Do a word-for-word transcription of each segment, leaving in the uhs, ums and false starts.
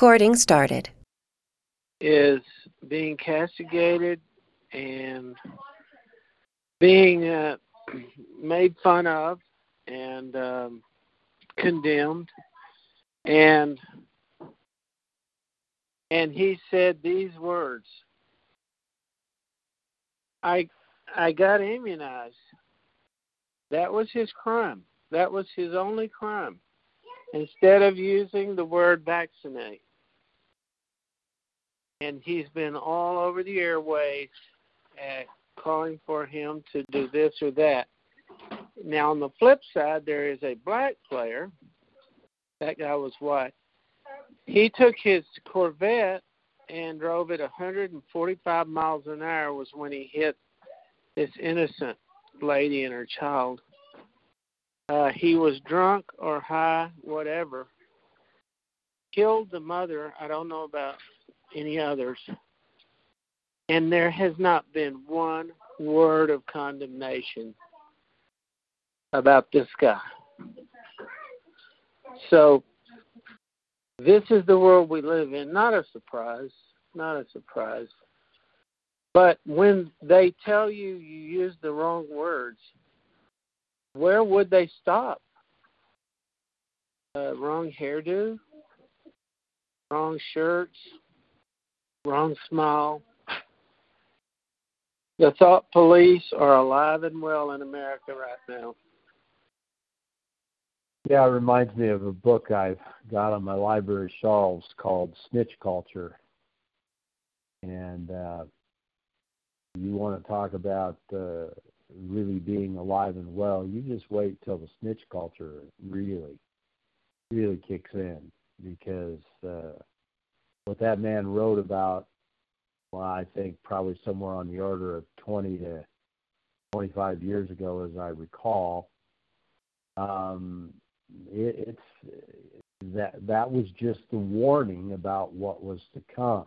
Recording started. Is being castigated and being uh, made fun of and um, condemned. And and he said these words, I I got immunized. That was his crime. That was his only crime. Instead of using the word vaccinate. And he's been all over the airways uh, calling for him to do this or that. Now, on the flip side, there is a black player. That guy was white. He took his Corvette and drove it one hundred forty-five miles an hour was when he hit this innocent lady and her child. Uh, he was drunk or high, whatever. Killed the mother. I don't know about any others. And there has not been one word of condemnation about this guy. So this is the world we live in. Not a surprise. Not a surprise. But when they tell you you use the wrong words, where would they stop? Uh, wrong hairdo? Wrong shirts? Wrong smile? The thought police are alive and well in America right now. Yeah, it reminds me of a book I've got on my library shelves called Snitch Culture. And uh, you want to talk about uh, really being alive and well, you just wait till the snitch culture really, really kicks in. Because uh, what that man wrote about, well, I think probably somewhere on the order of twenty to twenty-five years ago, as I recall, um, it, it's that that was just the warning about what was to come.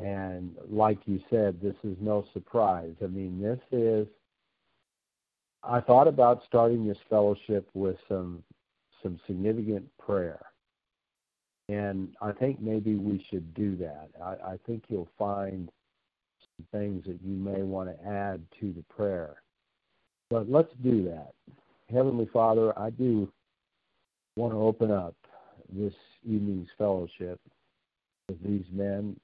And like you said, this is no surprise. I mean, this is, I thought about starting this fellowship with some some significant prayer. And I think maybe we should do that. I, I think you'll find some things that you may want to add to the prayer. But let's do that. Heavenly Father, I do want to open up this evening's fellowship with these men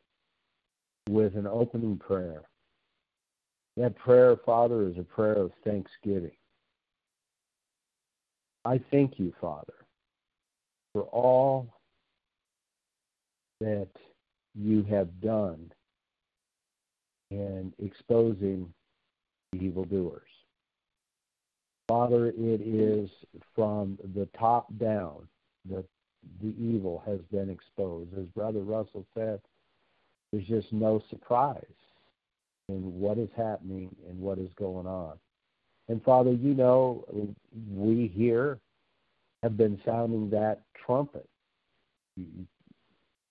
with an opening prayer. That prayer, Father, is a prayer of thanksgiving. I thank you, Father, for all that you have done in exposing evildoers. Father, it is from the top down that the evil has been exposed. As Brother Russell said, there's just no surprise in what is happening and what is going on. And, Father, you know, we here have been sounding that trumpet,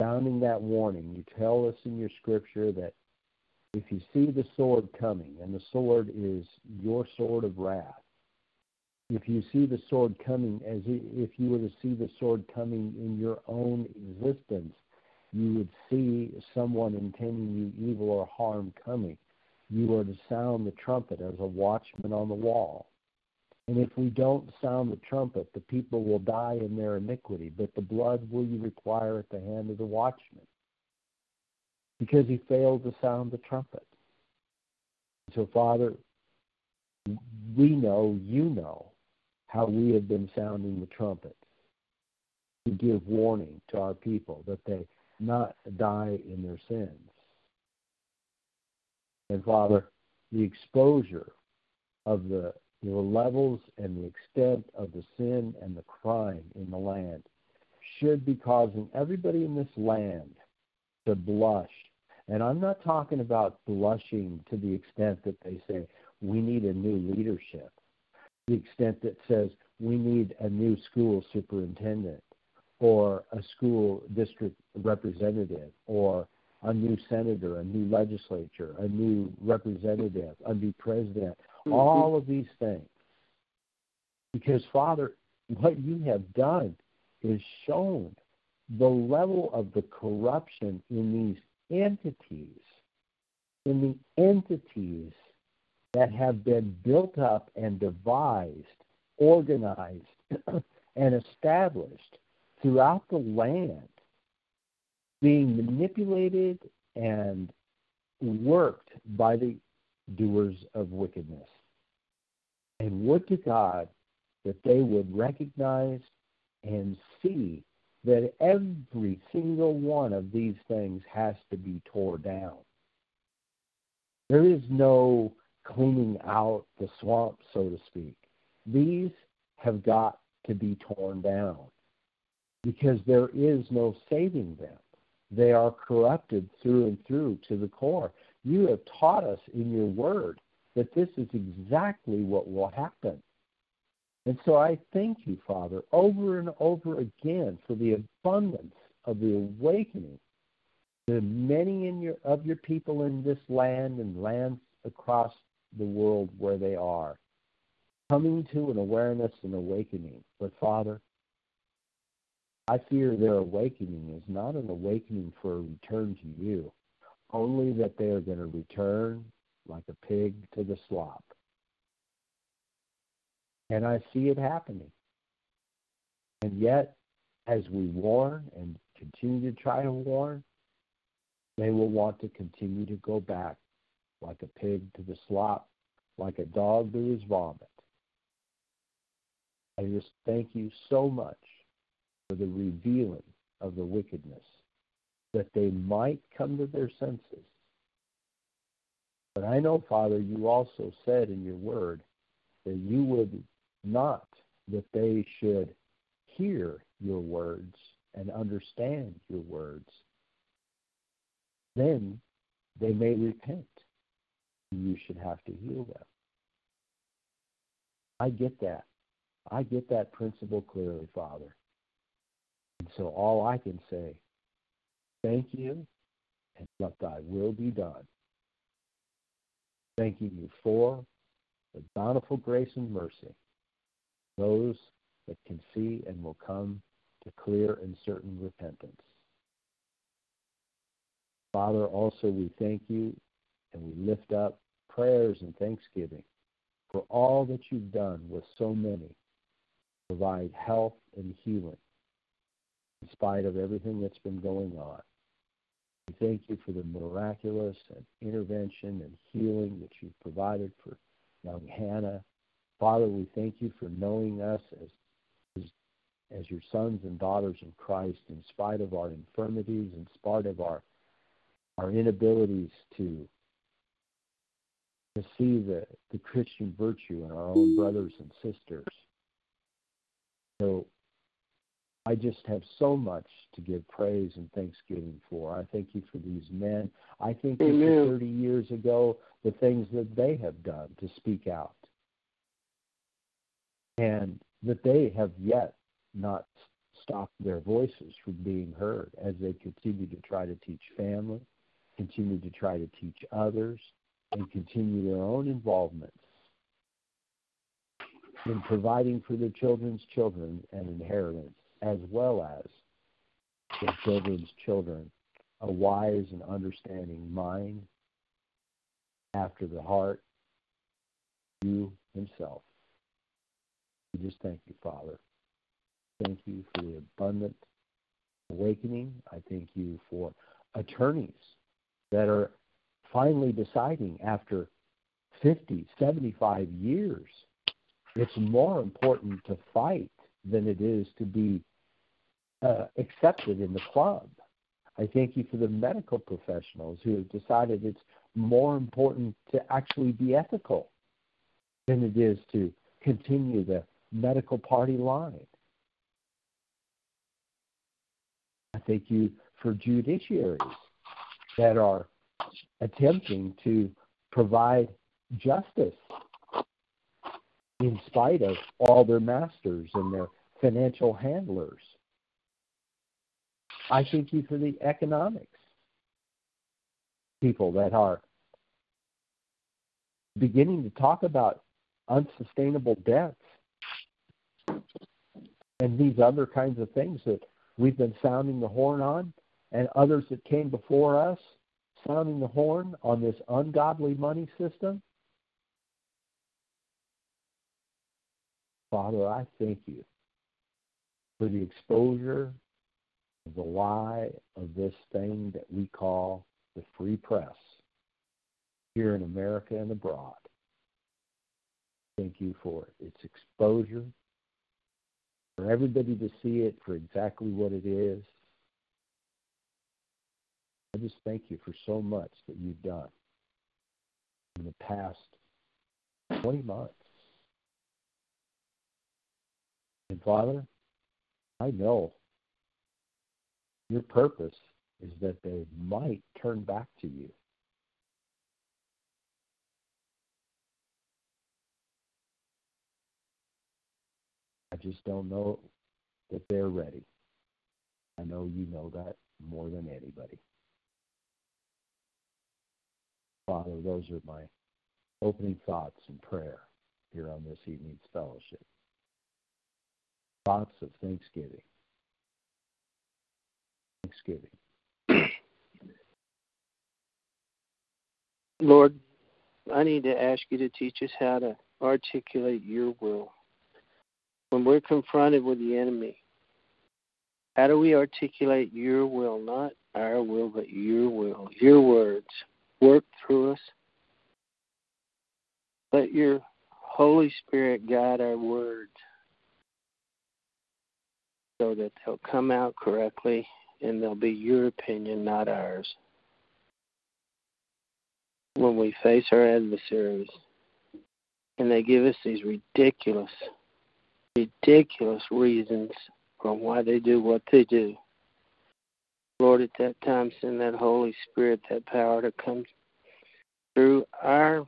sounding that warning. You tell us in your scripture that if you see the sword coming, and the sword is your sword of wrath, if you see the sword coming, as if you were to see the sword coming in your own existence, you would see someone intending you evil or harm coming. You are to sound the trumpet as a watchman on the wall. And if we don't sound the trumpet, the people will die in their iniquity, but the blood will you require at the hand of the watchman, because he failed to sound the trumpet. So, Father, we know, you know, how we have been sounding the trumpet to give warning to our people that they not die in their sins. And Father, the exposure of the, the levels and the extent of the sin and the crime in the land should be causing everybody in this land to blush. And I'm not talking about blushing to the extent that they say, we need a new leadership, the extent that says, we need a new school superintendent, or a school district representative, or a new senator, a new legislature, a new representative, a new president, all of these things. Because, Father, what you have done is shown the level of the corruption in these entities, in the entities that have been built up and devised, organized, and established throughout the land, being manipulated and worked by the doers of wickedness. And would to God that they would recognize and see that every single one of these things has to be torn down. There is no cleaning out the swamp, so to speak. These have got to be torn down because there is no saving them. They are corrupted through and through to the core. You have taught us in your word that this is exactly what will happen. And so I thank you, Father, over and over again for the abundance of the awakening. The many in your, of your people in this land and lands across the world where they are, coming to an awareness and awakening. But, Father, I fear their awakening is not an awakening for a return to you, only that they are going to return like a pig to the slop. And I see it happening. And yet, as we warn and continue to try to warn, they will want to continue to go back like a pig to the slop, like a dog to his vomit. I just thank you so much for the revealing of the wickedness, that they might come to their senses. But I know, Father, you also said in your word that you would not that they should hear your words and understand your words. Then they may repent. You should have to heal them. I get that. I get that principle clearly, Father. And so all I can say, thank you, and let thy will be done. Thanking you for the bountiful grace and mercy, those that can see and will come to clear and certain repentance. Father, also we thank you and we lift up prayers and thanksgiving for all that you've done with so many, provide health and healing in spite of everything that's been going on. We thank you for the miraculous and intervention and healing that you've provided for young Hannah. Father, we thank you for knowing us as, as, as your sons and daughters in Christ in spite of our infirmities, in spite of our our inabilities to, to see the, the Christian virtue in our own brothers and sisters. So I just have so much to give praise and thanksgiving for. I thank you for these men. I thank Amen. you for thirty years ago, the things that they have done to speak out and that they have yet not stopped their voices from being heard as they continue to try to teach family, continue to try to teach others, and continue their own involvement in providing for their children's children an inheritance, as well as their children's children, a wise and understanding mind after the heart, you himself. We just thank you, Father. Thank you for the abundant awakening. I thank you for attorneys that are finally deciding after fifty, seventy-five years, it's more important to fight than it is to be uh, accepted in the club. I thank you for the medical professionals who have decided it's more important to actually be ethical than it is to continue the medical party line. I thank you for judiciaries that are attempting to provide justice in spite of all their masters and their financial handlers. I thank you for the economics people that are beginning to talk about unsustainable debts and these other kinds of things that We've been sounding the horn on, and others that came before us, sounding the horn on this ungodly money system. Father, I thank you for the exposure of the lie of this thing that we call the free press here in America and abroad. Thank you for its exposure, for everybody to see it for exactly what it is. I just thank you for so much that you've done in the past twenty months. And Father, I know your purpose is that they might turn back to you. I just don't know that they're ready. I know you know that more than anybody. Father, those are my opening thoughts and prayer here on this evening's fellowship. Thoughts of thanksgiving. Thanksgiving. Lord, I need to ask you to teach us how to articulate your will. When we're confronted with the enemy, how do we articulate your will? Not our will, but your will, your words. Work through us. Let your Holy Spirit guide our words so that they'll come out correctly and they'll be your opinion, not ours. When we face our adversaries and they give us these ridiculous, ridiculous reasons for why they do what they do, Lord, at that time, send that Holy Spirit, that power to come through our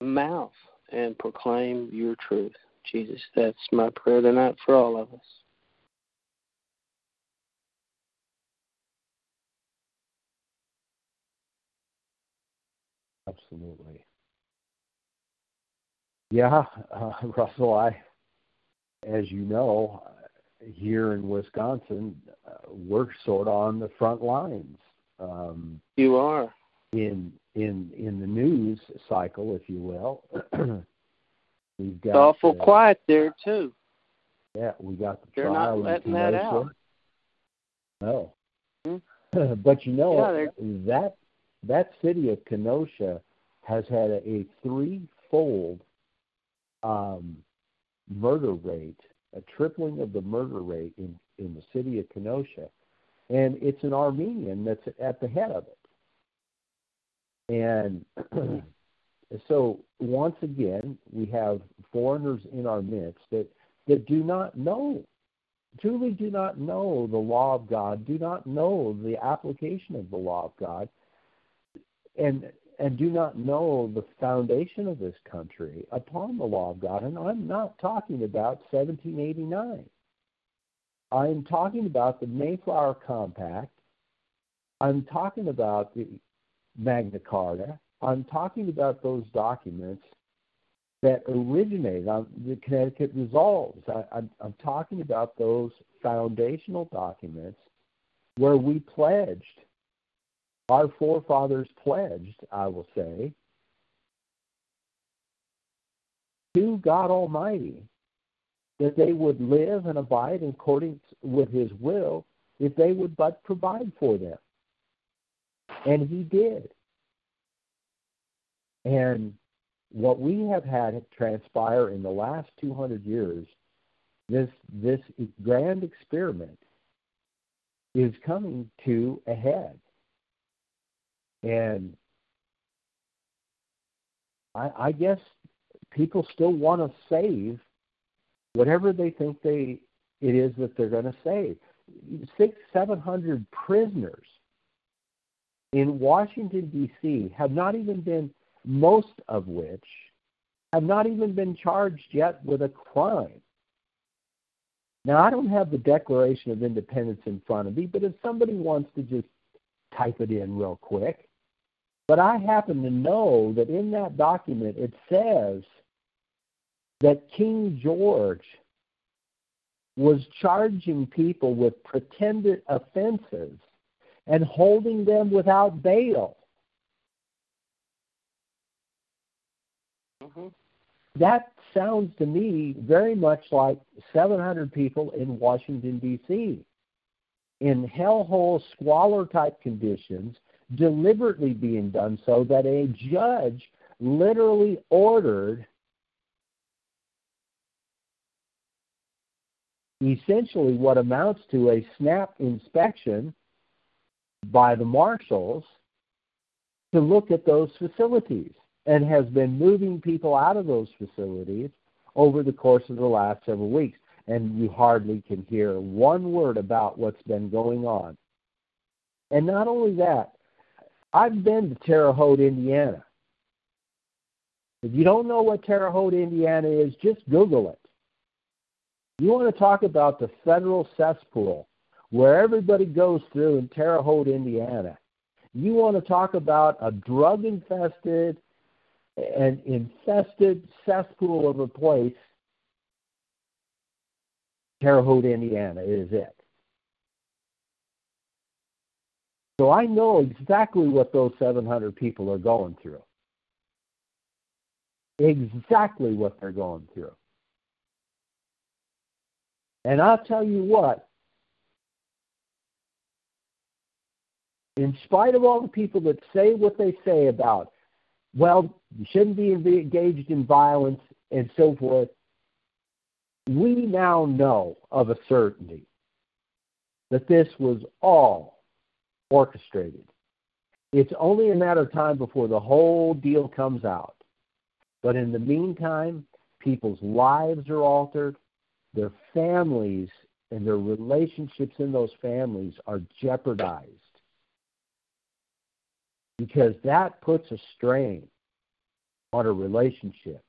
mouth and proclaim your truth. Jesus, that's my prayer tonight for all of us. Absolutely. Yeah, uh, Russell, I, as you know, here in Wisconsin, uh, we're sort of on the front lines. Um, you are in in in the news cycle, if you will. We've got it's awful uh, quiet there too. Yeah, we got the they're trial. They're not letting that out. No, mm-hmm. But you know yeah, that that city of Kenosha has had a, a threefold um, murder rate. A tripling of the murder rate in, in the city of Kenosha. And it's an Armenian that's at the head of it. And so once again, we have foreigners in our midst that, that do not know, truly do not know the law of God, do not know the application of the law of God, and and do not know the foundation of this country upon the law of God. And I'm not talking about seventeen eighty-nine. I'm talking about the Mayflower Compact. I'm talking about the Magna Carta. I'm talking about those documents that originated on the Connecticut Resolves. I, I'm, I'm talking about those foundational documents where we pledged Our forefathers pledged, I will say, to God Almighty that they would live and abide in accordance with His will if they would but provide for them. And He did. And what we have had transpire in the last two hundred years, this this grand experiment is coming to a head. And I, I guess people still want to save whatever they think they it is that they're going to save. Six, seven hundred prisoners in Washington, D C have not even been, most of which have not even been charged yet with a crime. Now, I don't have the Declaration of Independence in front of me, but if somebody wants to just type it in real quick, but I happen to know that in that document it says that King George was charging people with pretended offenses and holding them without bail. Mm-hmm. That sounds to me very much like seven hundred people in Washington, D C, in hellhole, squalor-type conditions, deliberately being done so that a judge literally ordered essentially what amounts to a snap inspection by the marshals to look at those facilities, and has been moving people out of those facilities over the course of the last several weeks. And you hardly can hear one word about what's been going on. And not only that, I've been to Terre Haute, Indiana. If you don't know what Terre Haute, Indiana is, just Google it. You want to talk about the federal cesspool, where everybody goes through in Terre Haute, Indiana. You want to talk about a drug-infested and infested cesspool of a place, Terre Haute, Indiana is it. So I know exactly what those seven hundred people are going through. Exactly what they're going through. And I'll tell you what, in spite of all the people that say what they say about, well, you shouldn't be engaged in violence and so forth, we now know of a certainty that this was all orchestrated. It's only a matter of time before the whole deal comes out. But in the meantime, people's lives are altered, their families and their relationships in those families are jeopardized, because that puts a strain on a relationship.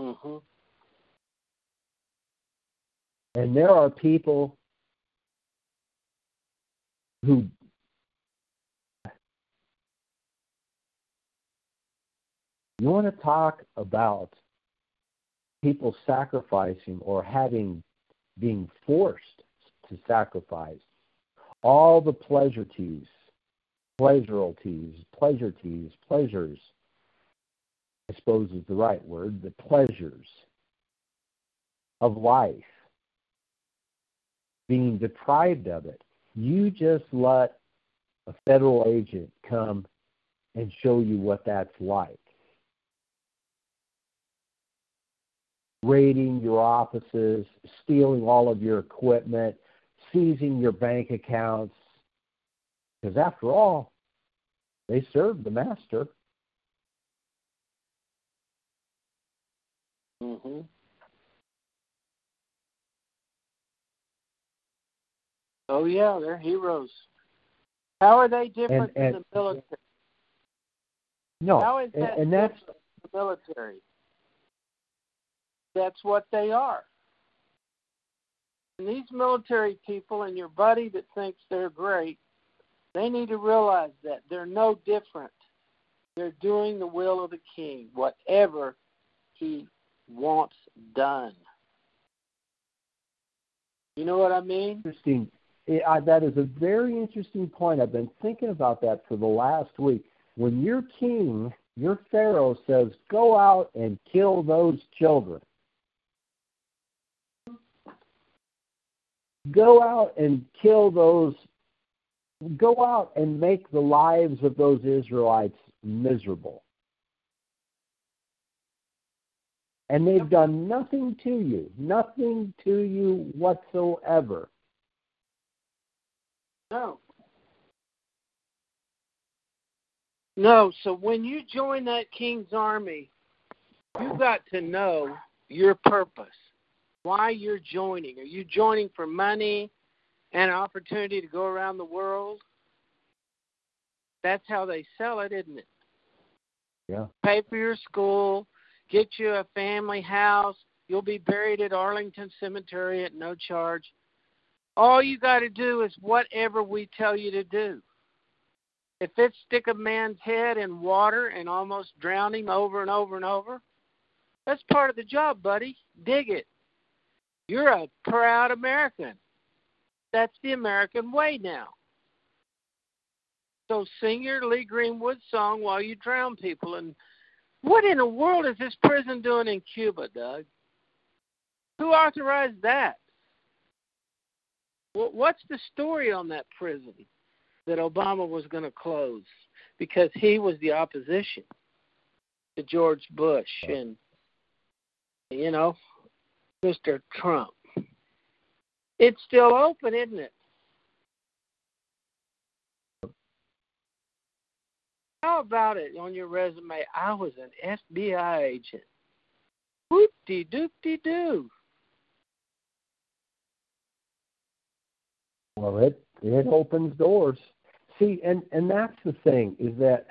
Mm-hmm. And there are people who you want to talk about people sacrificing or having being forced to sacrifice all the pleasureties, pleasureties, pleasureties, pleasures, I suppose is the right word, the pleasures of life, being deprived of it. You just let a federal agent come and show you what that's like. Raiding your offices, stealing all of your equipment, seizing your bank accounts, because after all, they serve the master. Mm-hmm. Oh, yeah, they're heroes. How are they different and, and, than the military? No, How is and, that and that's the military. That's what they are. And these military people and your buddy that thinks they're great, they need to realize that they're no different. They're doing the will of the king, whatever he wants done. You know what I mean? Interesting. It, I, that is a very interesting point. I've been thinking about that for the last week. When your king, your pharaoh says, go out and kill those children. Go out and kill those, go out and make the lives of those Israelites miserable. And they've done nothing to you, nothing to you whatsoever. No. No, so when you join that king's army, you got to know your purpose. Why you're joining. Are you joining for money and an opportunity to go around the world? That's how they sell it, isn't it? Yeah. Pay for your school, get you a family house, you'll be buried at Arlington Cemetery at no charge. All you got to do is whatever we tell you to do. If it's stick a man's head in water and almost drown him over and over and over, That's part of the job, buddy. Dig it. You're a proud American. That's the American way now. So sing your Lee Greenwood song while you drown people. And what in the world is this prison doing in Cuba, Doug? Who authorized that? What's the story on that prison that Obama was going to close? Because he was the opposition to George Bush and, you know, Mister Trump. It's still open, isn't it? How about it on your resume? I was an F B I agent. Whoop-de-doop-de-doo. Well, it, it opens doors. See, and, and that's the thing, is that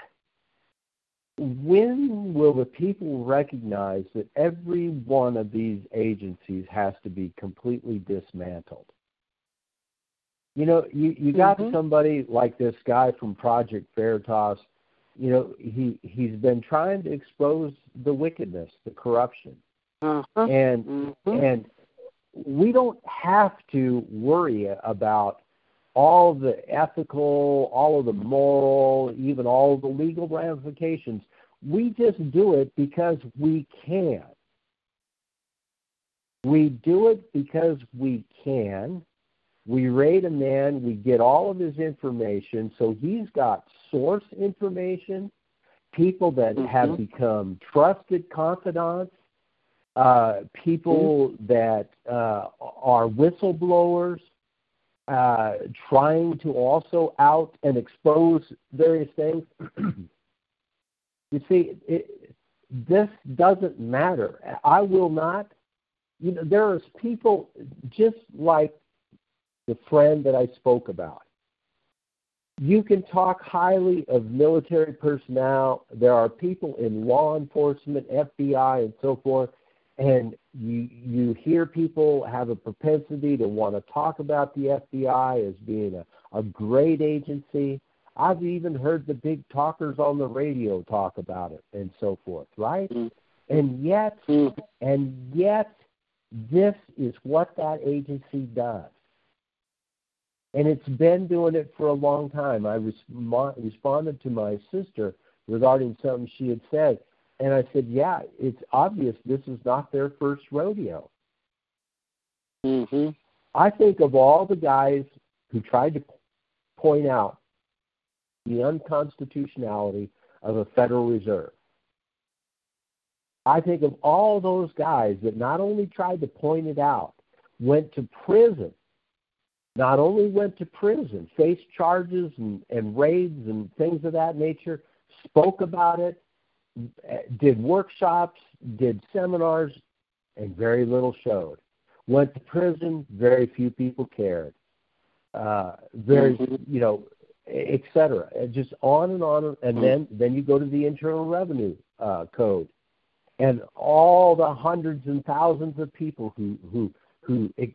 when will the people recognize that every one of these agencies has to be completely dismantled? You know, you, you got mm-hmm. somebody like this guy from Project Veritas. You know, he, he's been trying to expose the wickedness, the corruption. Uh-huh. And mm-hmm. and we don't have to worry about all the ethical, all of the moral, even all of the legal ramifications. We just do it because we can. We do it because we can. We raid a man, we get all of his information, so he's got source information, people that mm-hmm. have become trusted confidants, uh, people mm-hmm. that uh, are whistleblowers, uh, trying to also out and expose various things. You see, it, this doesn't matter. I will not. You know, there is people just like the friend that I spoke about. You can talk highly of military personnel. There are people in law enforcement, F B I, and so forth, and you you hear people have a propensity to want to talk about the F B I as being a, a great agency. I've even heard the big talkers on the radio talk about it and so forth, right? Mm-hmm. And yet, mm-hmm. and yet, this is what that agency does. And it's been doing it for a long time. I resp- responded to my sister regarding something she had said, and I said, yeah, it's obvious this is not their first rodeo. Mm-hmm. I think of all the guys who tried to point out the unconstitutionality of a Federal Reserve. I think of all those guys that not only tried to point it out, went to prison, not only went to prison, faced charges and, and raids and things of that nature, spoke about it, did workshops, did seminars, and very little showed. Went to prison, very few people cared, uh, very, you know, et cetera. Just on and on. And then, then you go to the Internal Revenue uh, Code and all the hundreds and thousands of people who who who it,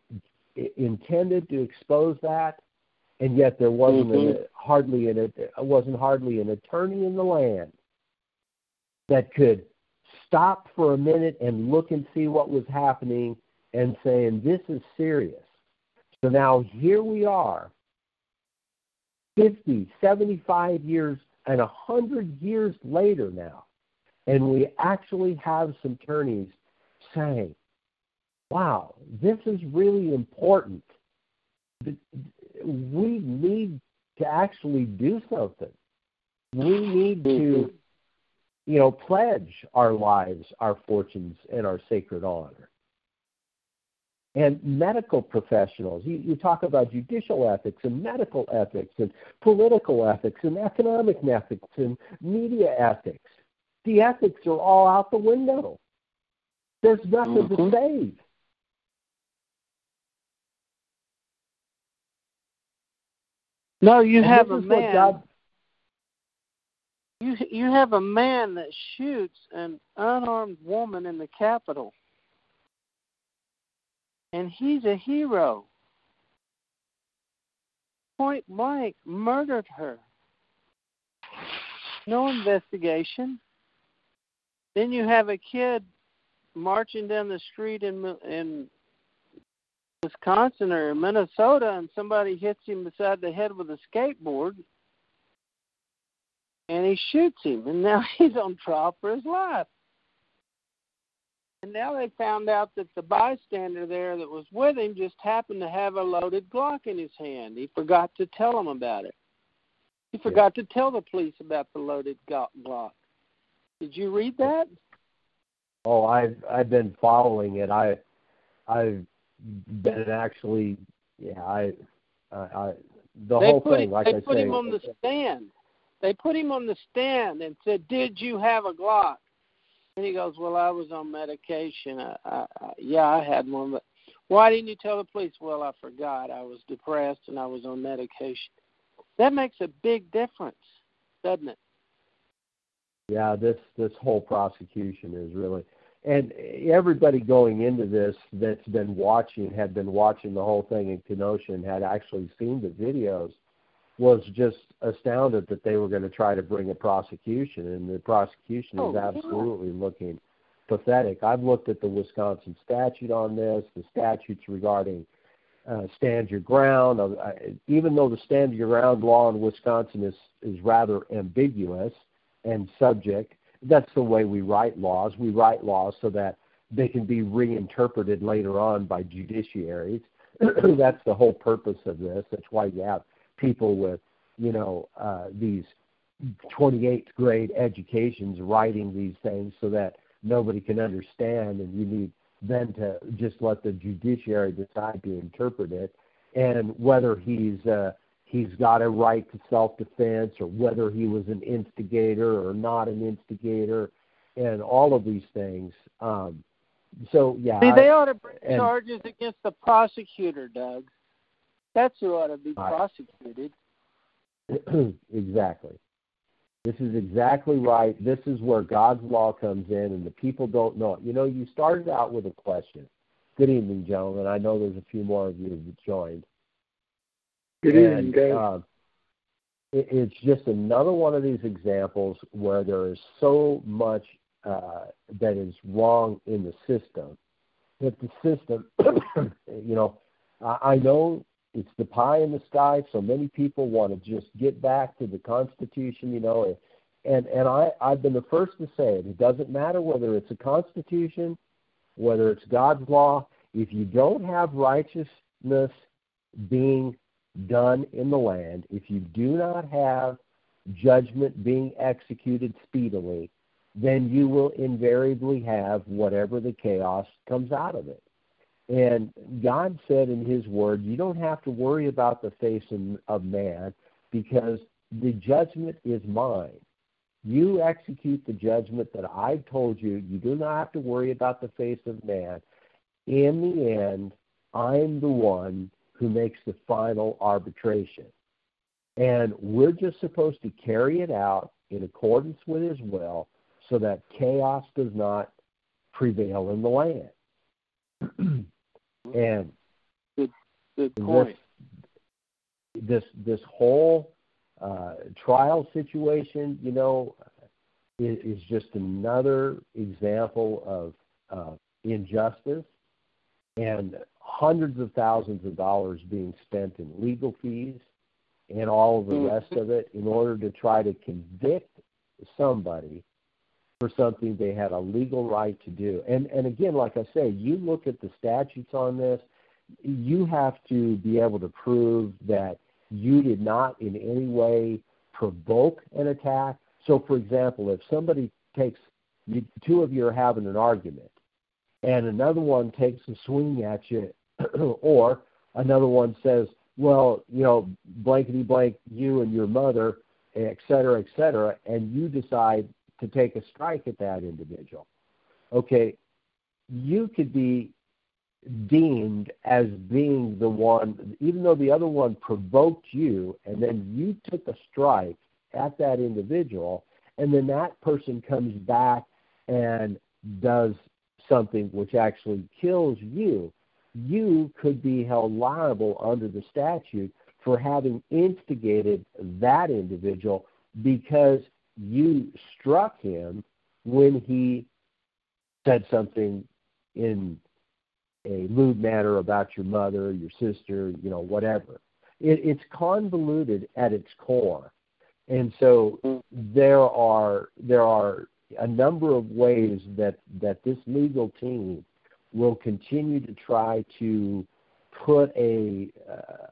intended to expose that, and yet there wasn't mm-hmm. a, hardly an a, wasn't hardly an attorney in the land that could stop for a minute and look and see what was happening and saying, this is serious. So now here we are, fifty, seventy-five years, and one hundred years later now, and we actually have some attorneys saying, wow, this is really important. We need to actually do something. We need to, you know, pledge our lives, our fortunes, and our sacred honor. And medical professionals, you, you talk about judicial ethics and medical ethics and political ethics and economic ethics and media ethics. The ethics are all out the window. There's nothing mm-hmm. to save. No, you and have a man. God... You you have a man that shoots an unarmed woman in the Capitol, and he's a hero. Point blank, murdered her. No investigation. Then you have a kid marching down the street in in Wisconsin or Minnesota, and somebody hits him beside the head with a skateboard, and he shoots him, and now he's on trial for his life. And now they found out that the bystander there that was with him just happened to have a loaded Glock in his hand. He forgot to tell them about it. He forgot yeah. to tell the police about the loaded Glock. Did you read that? Oh, I've I've been following it. I I've been actually yeah I I, I the they whole put thing. Him, like they I put say, him on the stand. They put him on the stand and said, "Did you have a Glock?" And he goes, "Well, I was on medication. I, I, I, yeah, I had one, but why didn't you tell the police?" "Well, I forgot. I was depressed and I was on medication." That makes a big difference, doesn't it? Yeah, this, this whole prosecution is really, and everybody going into this that's been watching, had been watching the whole thing in Kenosha and had actually seen the videos, was just astounded that they were going to try to bring a prosecution, and the prosecution oh, is absolutely yeah. looking pathetic. I've looked at the Wisconsin statute on this, the statutes regarding uh, stand your ground. Uh, even though the stand your ground law in Wisconsin is, is rather ambiguous and subject, that's the way we write laws. We write laws so that they can be reinterpreted later on by judiciaries. That's the whole purpose of this. That's why you have people with, you know, uh, these twenty-eighth grade educations writing these things so that nobody can understand, and you need then to just let the judiciary decide to interpret it, and whether he's uh, he's got a right to self-defense, or whether he was an instigator or not an instigator, and all of these things. Um, so, yeah. See, they I, ought to bring and, charges against the prosecutor, Doug. That's who ought to be prosecuted. Exactly. This is exactly right. This is where God's law comes in, and the people don't know it. You know, you started out with a question. Good evening, gentlemen. I know there's a few more of you that joined. Good and, evening, Dave. Uh, it, it's just another one of these examples where there is so much uh, that is wrong in the system that the system, you know, I know it's the pie in the sky, so many people want to just get back to the Constitution, you know. And, and I, I've been the first to say it. It doesn't matter whether it's a Constitution, whether it's God's law. If you don't have righteousness being done in the land, if you do not have judgment being executed speedily, then you will invariably have whatever the chaos comes out of it. And God said in his word, you don't have to worry about the face of man, because the judgment is mine. You execute the judgment that I've told you. You do not have to worry about the face of man. In the end, I'm the one who makes the final arbitration. And we're just supposed to carry it out in accordance with his will so that chaos does not prevail in the land. And good, good point. This, this this whole uh, trial situation, you know, is, is just another example of uh, injustice, and hundreds of thousands of dollars being spent in legal fees and all of the rest of it in order to try to convict somebody for something they had a legal right to do. And and again, like I say, you look at the statutes on this, you have to be able to prove that you did not in any way provoke an attack. So, for example, if somebody takes, you, two of you are having an argument, and another one takes a swing at you, or another one says, well, you know, blankety blank, you and your mother, et cetera, et cetera, and you decide to take a strike at that individual. Okay, you could be deemed as being the one, even though the other one provoked you, and then you took a strike at that individual, and then that person comes back and does something which actually kills you, you could be held liable under the statute for having instigated that individual because you struck him when he said something in a lewd manner about your mother, your sister, you know, whatever. It, it's convoluted at its core. And so there are there are a number of ways that, that this legal team will continue to try to put a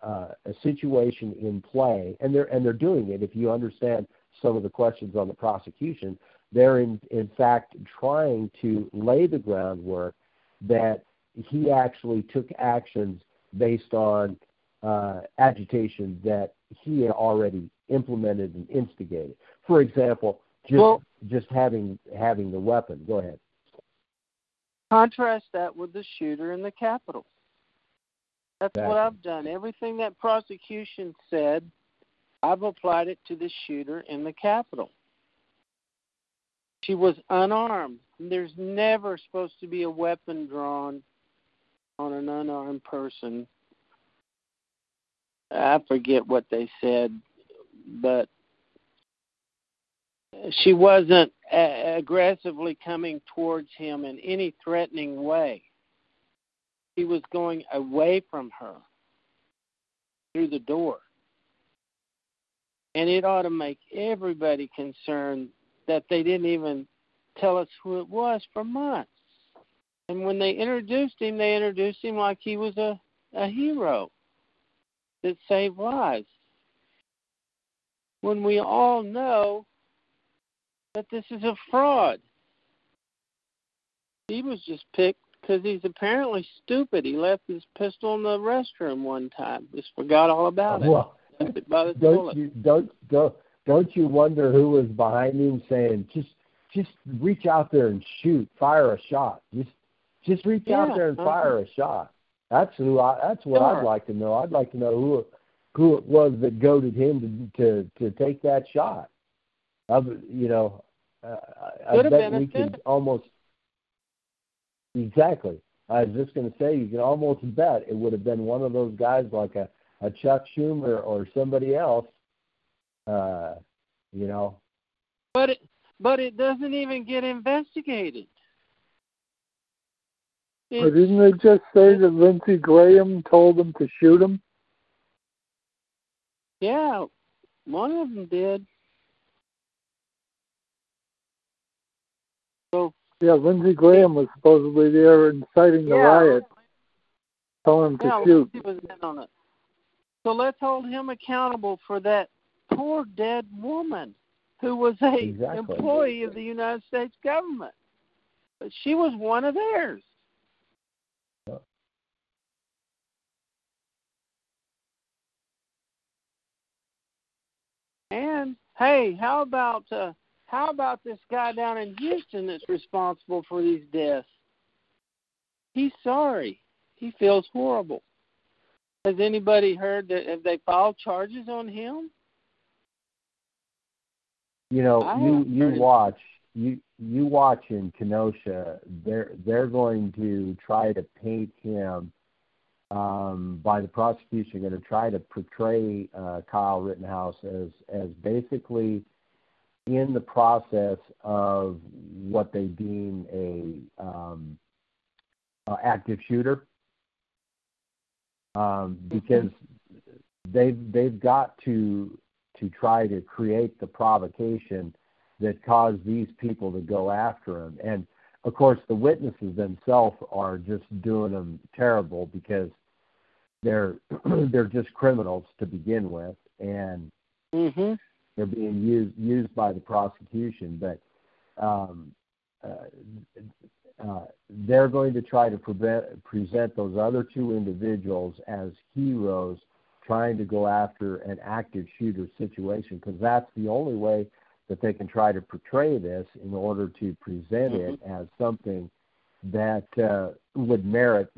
uh, a situation in play, and they're and they're doing it. If you understand some of the questions on the prosecution, they're in in fact trying to lay the groundwork that he actually took actions based on uh, agitation that he had already implemented and instigated. For example, just well, just having having the weapon. Go ahead. Contrast that with the shooter in the Capitol. That's exactly what I've done. Everything that prosecution said, I've applied it to the shooter in the Capitol. She was unarmed. There's never supposed to be a weapon drawn on an unarmed person. I forget what they said, but she wasn't a- aggressively coming towards him in any threatening way. He was going away from her through the door. And it ought to make everybody concerned that they didn't even tell us who it was for months. And when they introduced him, they introduced him like he was a, a hero that saved lives, when we all know that this is a fraud. He was just picked because he's apparently stupid. He left his pistol in the restroom one time. Just forgot all about it. Well, it by the don't, you, don't, don't, don't you wonder who was behind him saying, just just reach out there and shoot, fire a shot. Just just reach yeah, out there and uh-huh. fire a shot. That's who. I, that's what sure. I'd like to know. I'd like to know who who it was that goaded him to to, to take that shot. I, you know, uh, I bet we could almost... Exactly. I was just going to say, you can almost bet it would have been one of those guys like a, a Chuck Schumer or somebody else, uh, you know. But it, but it doesn't even get investigated. It, but didn't they just say that Lindsey Graham told them to shoot him? Yeah, one of them did. So... Yeah, Lindsey Graham was supposedly there inciting the yeah. riot, telling him to yeah, shoot. Lindsey was in on it. So let's hold him accountable for that poor dead woman who was an exactly. employee of the United States government. But she was one of theirs. Yeah. And, hey, how about... Uh, How about this guy down in Houston that's responsible for these deaths? He's sorry. He feels horrible. Has anybody heard that have they filed charges on him? You know, you, you watch you you watch in Kenosha, they're they're going to try to paint him um, by the prosecution, going to try to portray uh, Kyle Rittenhouse as as basically in the process of what they deem a um, uh, active shooter, um, because they've they've got to to try to create the provocation that caused these people to go after him. And of course, the witnesses themselves are just doing them terrible because they're they're just criminals to begin with, and. Mm-hmm. They're being used used by the prosecution, but um, uh, uh, they're going to try to prevent, present those other two individuals as heroes trying to go after an active shooter situation, because that's the only way that they can try to portray this in order to present mm-hmm. it as something that uh, would merit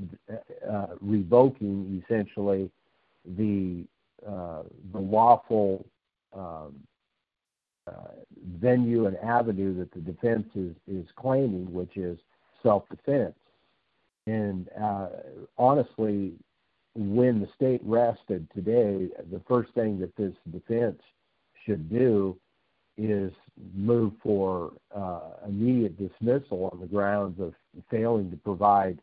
uh, revoking, essentially, the uh, the lawful Um, uh, venue and avenue that the defense is, is claiming, which is self-defense. And uh, honestly, when the state rested today, the first thing that this defense should do is moved for uh, immediate dismissal on the grounds of failing to provide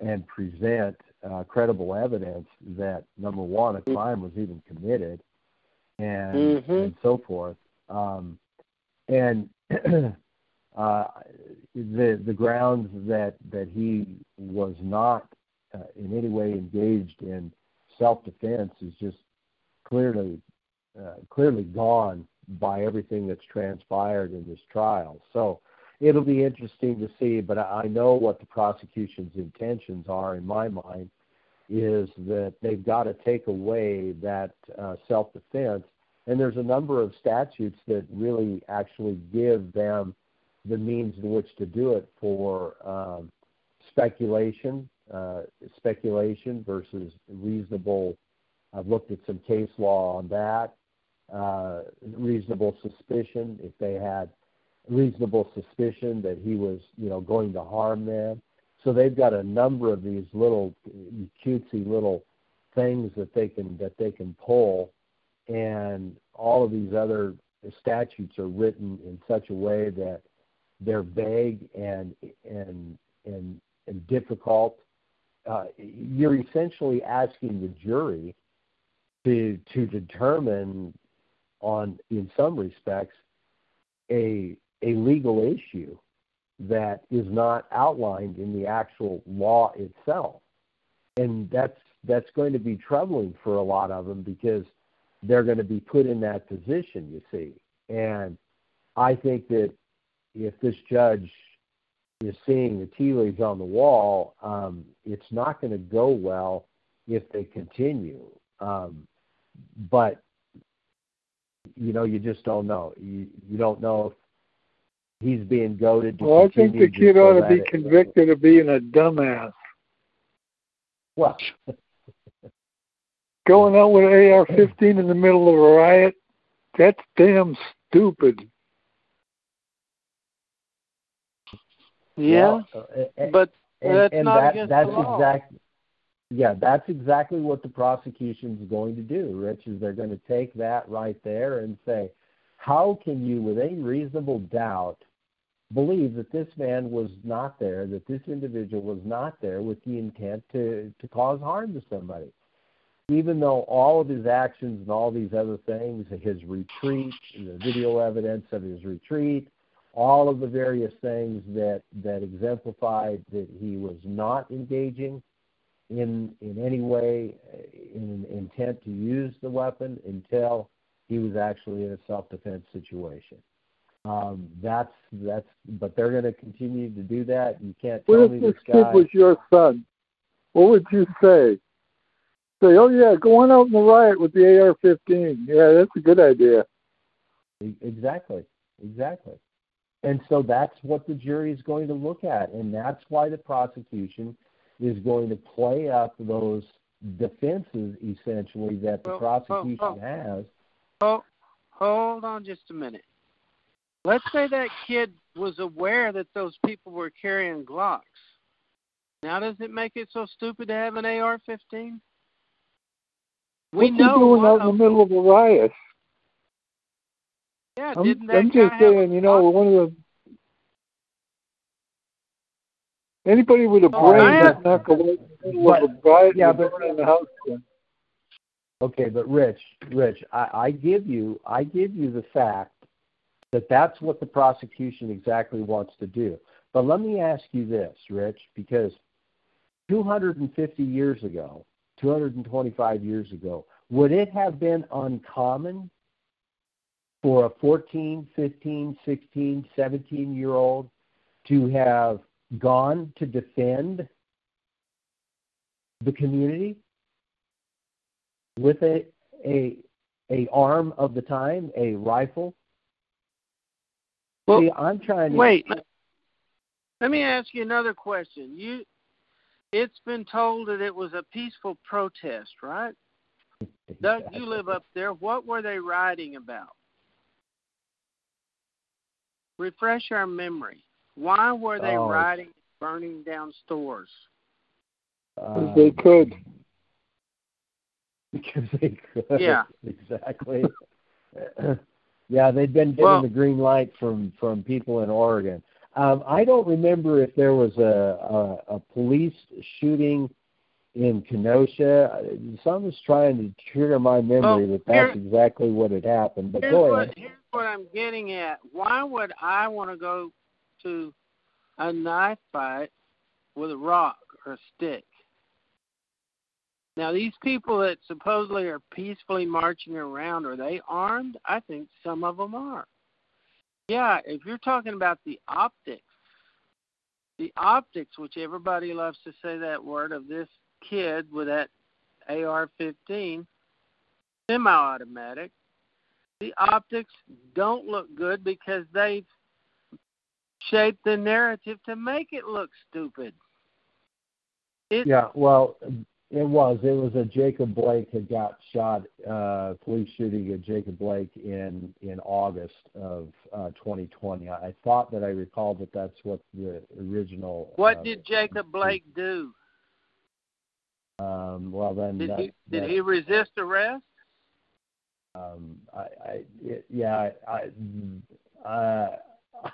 and present uh, credible evidence that, number one, a crime was even committed, and mm-hmm. and so forth. Um, and uh, the the grounds that, that he was not uh, in any way engaged in self-defense is just clearly uh, clearly gone by everything that's transpired in this trial. So it'll be interesting to see, but I know what the prosecution's intentions are, in my mind, is that they've got to take away that uh, self-defense. And there's a number of statutes that really actually give them the means in which to do it for um, speculation, uh, speculation versus reasonable. I've looked at some case law on that. Uh, reasonable suspicion, if they had reasonable suspicion that he was, you know, going to harm them. So they've got a number of these little cutesy little things that they can that they can pull, and all of these other statutes are written in such a way that they're vague and and and, and difficult. Uh, you're essentially asking the jury to to determine on, in some respects, a a legal issue that is not outlined in the actual law itself, and that's that's going to be troubling for a lot of them because they're going to be put in that position, you see. And I think that if this judge is seeing the tea leaves on the wall, um, it's not going to go well if they continue. Um, but you know, you just don't know. You, you don't know if he's being goaded to Well, I think the kid ought to be convicted of being a dumbass. Well. Going out with an A R fifteen in the middle of a riot, that's damn stupid. Yeah, well, and, but and, that's and not that, against that's the law. Exactly, yeah, that's exactly what the prosecution's going to do, Rich, is they're going to take that right there and say, how can you, with any reasonable doubt, believe that this man was not there, that this individual was not there with the intent to, to cause harm to somebody? Even though all of his actions and all these other things, his retreat, the video evidence of his retreat, all of the various things that, that exemplified that he was not engaging in in any way in intent to use the weapon until he was actually in a self-defense situation. Um, that's that's. But they're going to continue to do that. You can't tell what me this guy. What if this kid was your son? What would you say? Say, oh, yeah, go on out in the riot with the A R fifteen. Yeah, that's a good idea. Exactly, exactly. And so that's what the jury is going to look at, and that's why the prosecution is going to play up those defenses, essentially, that the well, prosecution oh, oh. has. Oh, hold on just a minute. Let's say that kid was aware that those people were carrying Glocks. Now, does it make it so stupid to have an A R fifteen? We what know you doing out of, in the middle of a riot? Yeah, I'm, didn't that I'm just saying, you know, one of the anybody with a brain that's not going to live a riot yeah, but, in the house. Okay, but Rich, Rich, I, I give you, I give you the fact that that's what the prosecution exactly wants to do. But let me ask you this, Rich, because two hundred fifty years ago. two hundred twenty-five years ago, would it have been uncommon for a fourteen, fifteen, sixteen, seventeen-year-old to have gone to defend the community with a a, a arm of the time, a rifle? Well, see, I'm trying to... Wait, let me ask you another question. You... It's been told that it was a peaceful protest, right? Doug, you live up there. What were they rioting about? Refresh our memory. Why were they oh. rioting, burning down stores? Because uh, they could. Because they could. Yeah. Exactly. Yeah, they'd been given well, the green light from, from people in Oregon. Um, I don't remember if there was a, a, a police shooting in Kenosha. Someone's trying to trigger my memory well, that that's here, exactly what had happened. But here's, go ahead. What, here's what I'm getting at. Why would I want to go to a knife fight with a rock or a stick? Now, these people that supposedly are peacefully marching around, are they armed? I think some of them are. Yeah, if you're talking about the optics, the optics, which everybody loves to say that word, of this kid with that A R fifteen, semi-automatic, the optics don't look good because they've shaped the narrative to make it look stupid. It, yeah, well... It was. It was a Jacob Blake had got shot, uh, police shooting at Jacob Blake in, in August of uh, twenty twenty. I thought that I recalled that that's what the original... What uh, did Jacob Blake do? Um, well, then... Did, that, he, did that, he resist arrest? Um, I, I it, yeah, I, I, uh,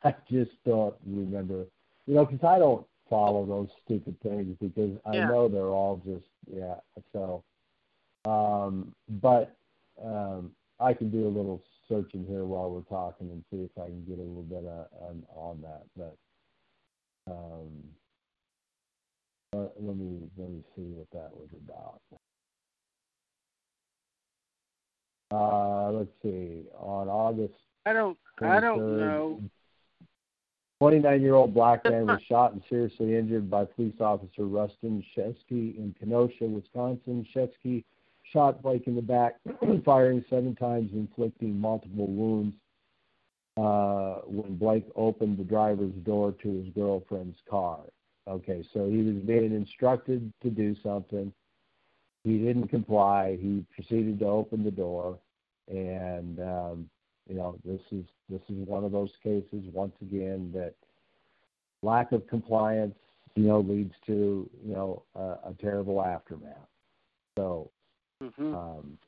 I just don't remember. You know, because I don't follow those stupid things because I yeah. know they're all just, yeah, so, um, but um, I can do a little searching here while we're talking and see if I can get a little bit of, um, on that, but um, uh, let me, let me see what that was about. Uh, let's see, on August I don't, I don't know. twenty-nine-year-old black man was shot and seriously injured by police officer Rustin Shevsky in Kenosha, Wisconsin. Shevsky shot Blake in the back, firing seven times, inflicting multiple wounds uh, when Blake opened the driver's door to his girlfriend's car. Okay, so he was being instructed to do something. He didn't comply. He proceeded to open the door, and... Um, You know, this is this is one of those cases, once again, that lack of compliance, you know, leads to, you know, a, a terrible aftermath. So, mm-hmm. um,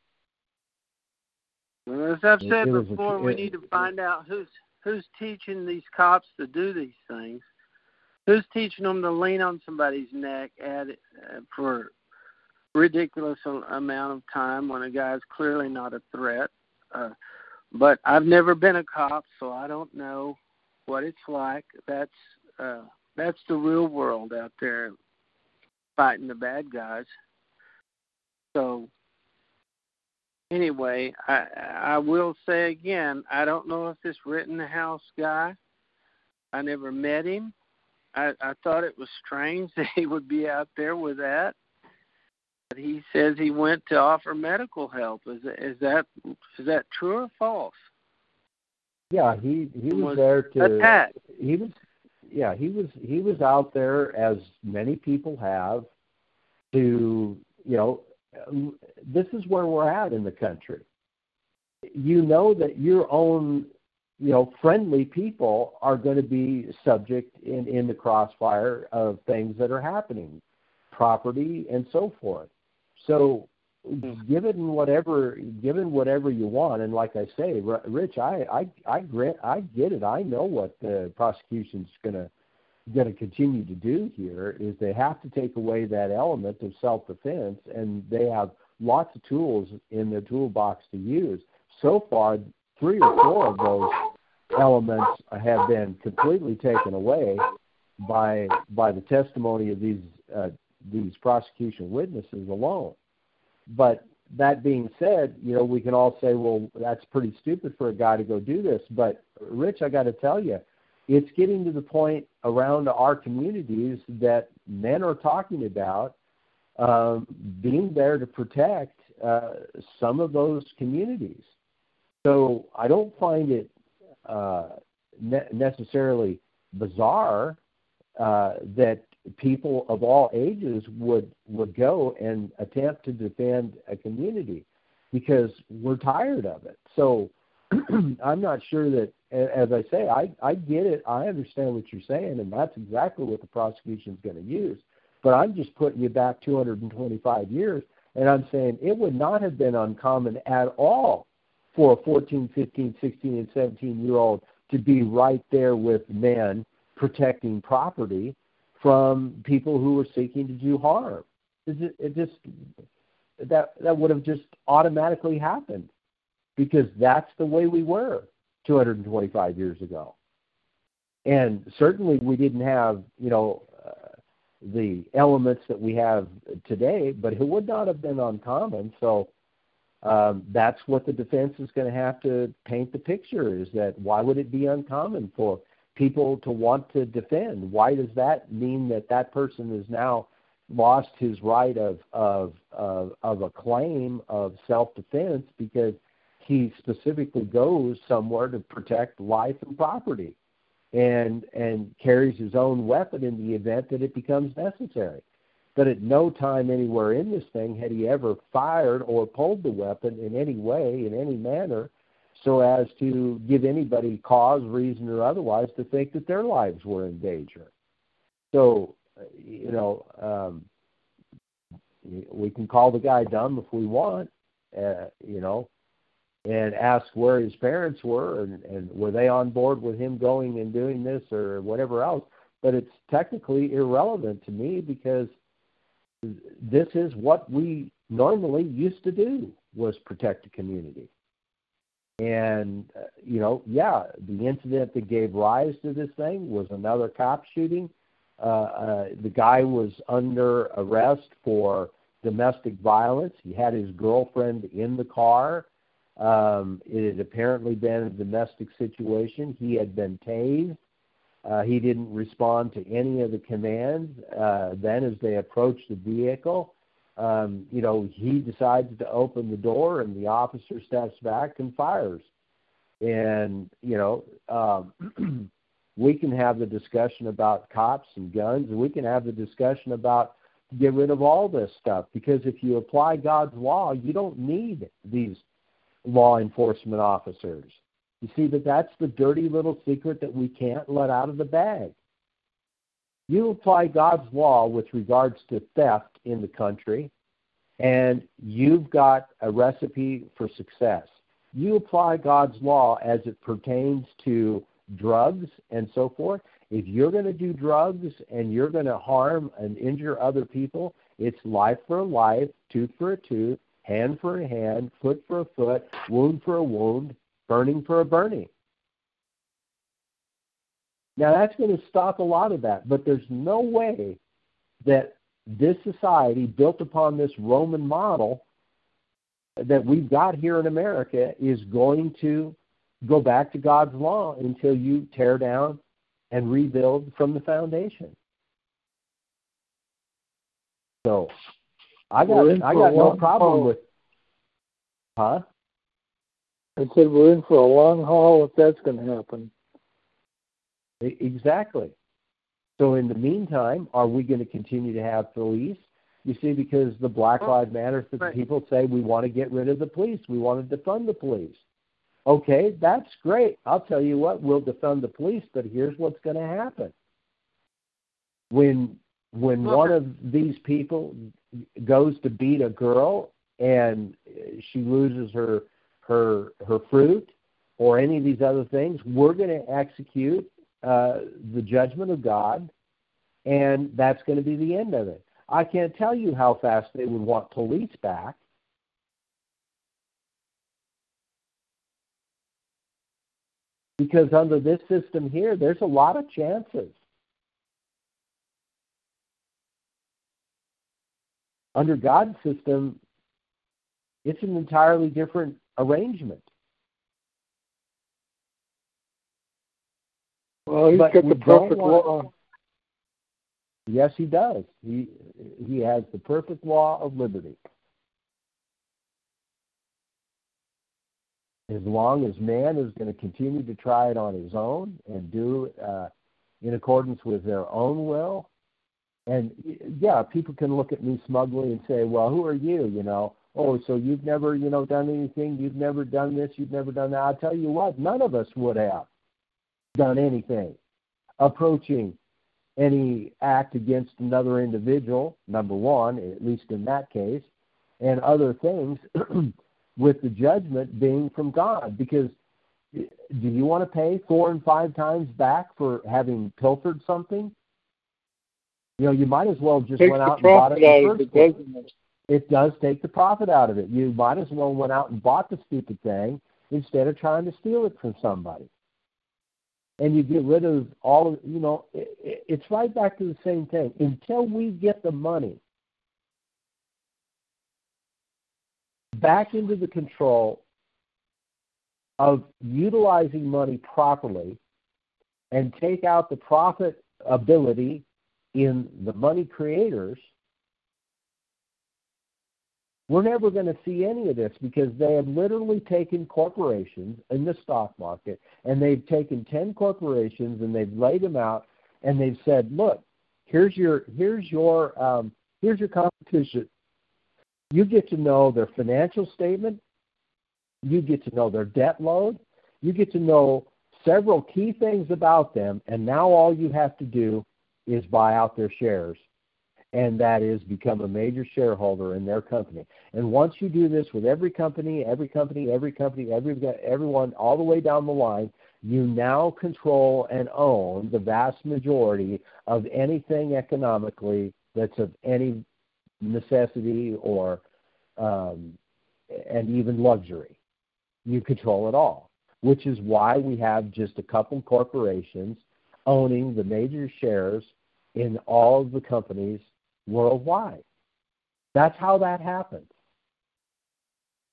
well, as I've said before, a, we it, need to find out who's who's teaching these cops to do these things, who's teaching them to lean on somebody's neck at uh, for a ridiculous amount of time when a guy's clearly not a threat. Uh, But I've never been a cop, so I don't know what it's like. That's uh, that's the real world out there, fighting the bad guys. So anyway, I I will say again, I don't know if this Rittenhouse guy, I never met him. I, I thought it was strange that he would be out there with that. But he says he went to offer medical help. Is is that is that true or false? Yeah, he, he was, was there to attack. He was yeah he was he was out there, as many people have, to, you know, this is where we're at in the country. You know that your own, you know, friendly people are going to be subject in, in the crossfire of things that are happening, property and so forth. So, given whatever, given whatever you want, and like I say, Rich, I I I get, I get it. I know what the prosecution's gonna gonna continue to do here is they have to take away that element of self-defense, and they have lots of tools in their toolbox to use. So far, three or four of those elements have been completely taken away by by the testimony of these uh, these prosecution witnesses alone. But that being said, you know, we can all say, well, that's pretty stupid for a guy to go do this. But, Rich, I got to tell you, it's getting to the point around our communities that men are talking about um, being there to protect uh, some of those communities. So I don't find it uh, ne- necessarily bizarre uh, that people of all ages would would go and attempt to defend a community, because we're tired of it. So I'm not sure that, as I say, I, I get it. I understand what you're saying, and that's exactly what the prosecution's going to use. But I'm just putting you back two hundred twenty-five years, and I'm saying it would not have been uncommon at all for a fourteen, fifteen, sixteen, and seventeen-year-old to be right there with men protecting property from people who were seeking to do harm. It just that that would have just automatically happened because that's the way we were two hundred twenty-five years ago. And certainly we didn't have, you know, uh, the elements that we have today, but it would not have been uncommon. So um, that's what the defense is going to have to paint the picture, is that why would it be uncommon for people to want to defend? Why does that mean that that person is now lost his right of of of, of a claim of self-defense because he specifically goes somewhere to protect life and property, and and carries his own weapon in the event that it becomes necessary? But at no time anywhere in this thing had he ever fired or pulled the weapon in any way, in any manner, so as to give anybody cause, reason, or otherwise to think that their lives were in danger. So, you know, um, we can call the guy dumb if we want, uh, you know, and ask where his parents were and, and were they on board with him going and doing this or whatever else. But it's technically irrelevant to me because this is what we normally used to do, was protect the community. And, uh, you know, yeah, the incident that gave rise to this thing was another cop shooting. Uh, uh, the guy was under arrest for domestic violence. He had his girlfriend in the car. Um, it had apparently been a domestic situation. He had been tased. Uh, he didn't respond to any of the commands. Uh, then as they approached the vehicle, um, you know, he decides to open the door and the officer steps back and fires. And, you know, um, we can have the discussion about cops and guns, and we can have the discussion about get rid of all this stuff, because if you apply God's law, you don't need these law enforcement officers. You see, that that's the dirty little secret that we can't let out of the bag. You apply God's law with regards to theft in the country, and you've got a recipe for success. You apply God's law as it pertains to drugs and so forth. If you're going to do drugs and you're going to harm and injure other people, it's life for a life, tooth for a tooth, hand for a hand, foot for a foot, wound for a wound, burning for a burning. Now, that's going to stop a lot of that, but there's no way that this society built upon this Roman model that we've got here in America is going to go back to God's law until you tear down and rebuild from the foundation. So I got I got no problem with, huh? I said we're in for a long haul if that's going to happen. Exactly. So in the meantime, are we going to continue to have police? You see, because the Black Lives Matter people say we want to get rid of the police, we want to defund the police. Okay, that's great. I'll tell you what, we'll defund the police, but here's what's going to happen. When when one of these people goes to beat a girl and she loses her her her fruit or any of these other things, we're going to execute uh, the judgment of God, and that's going to be the end of it. I can't tell you how fast they would want police back. Because under this system here, there's a lot of chances. Under God's system, it's an entirely different arrangement. Well, he's but got the perfect law. Yes, he does. He he has the perfect law of liberty. As long as man is going to continue to try it on his own and do uh, in accordance with their own will. And, yeah, people can look at me smugly and say, well, who are you, you know? Oh, so you've never, you know, done anything. You've never done this. You've never done that. I'll tell you what, none of us would have done anything approaching any act against another individual, number one, at least in that case, and other things with the judgment being from God. Because do you want to pay four and five times back for having pilfered something? You know, you might as well just went out and bought it in the first place. It does take the profit out of it. You might as well went out and bought the stupid thing instead of trying to steal it from somebody. And you get rid of all of, you know, it, it, it's right back to the same thing. Until we get the money back into the control of utilizing money properly and take out the profit ability in the money creators, we're never going to see any of this, because they have literally taken corporations in the stock market, and they've taken ten corporations and they've laid them out, and they've said, "Look, here's your here's your um, here's your competition. You get to know their financial statement. You get to know their debt load. You get to know several key things about them. And now all you have to do is buy out their shares." And that is become a major shareholder in their company. And once you do this with every company, every company, every company, every everyone, all the way down the line, you now control and own the vast majority of anything economically that's of any necessity or um, and even luxury. You control it all, which is why we have just a couple corporations owning the major shares in all of the companies worldwide. That's how that happened.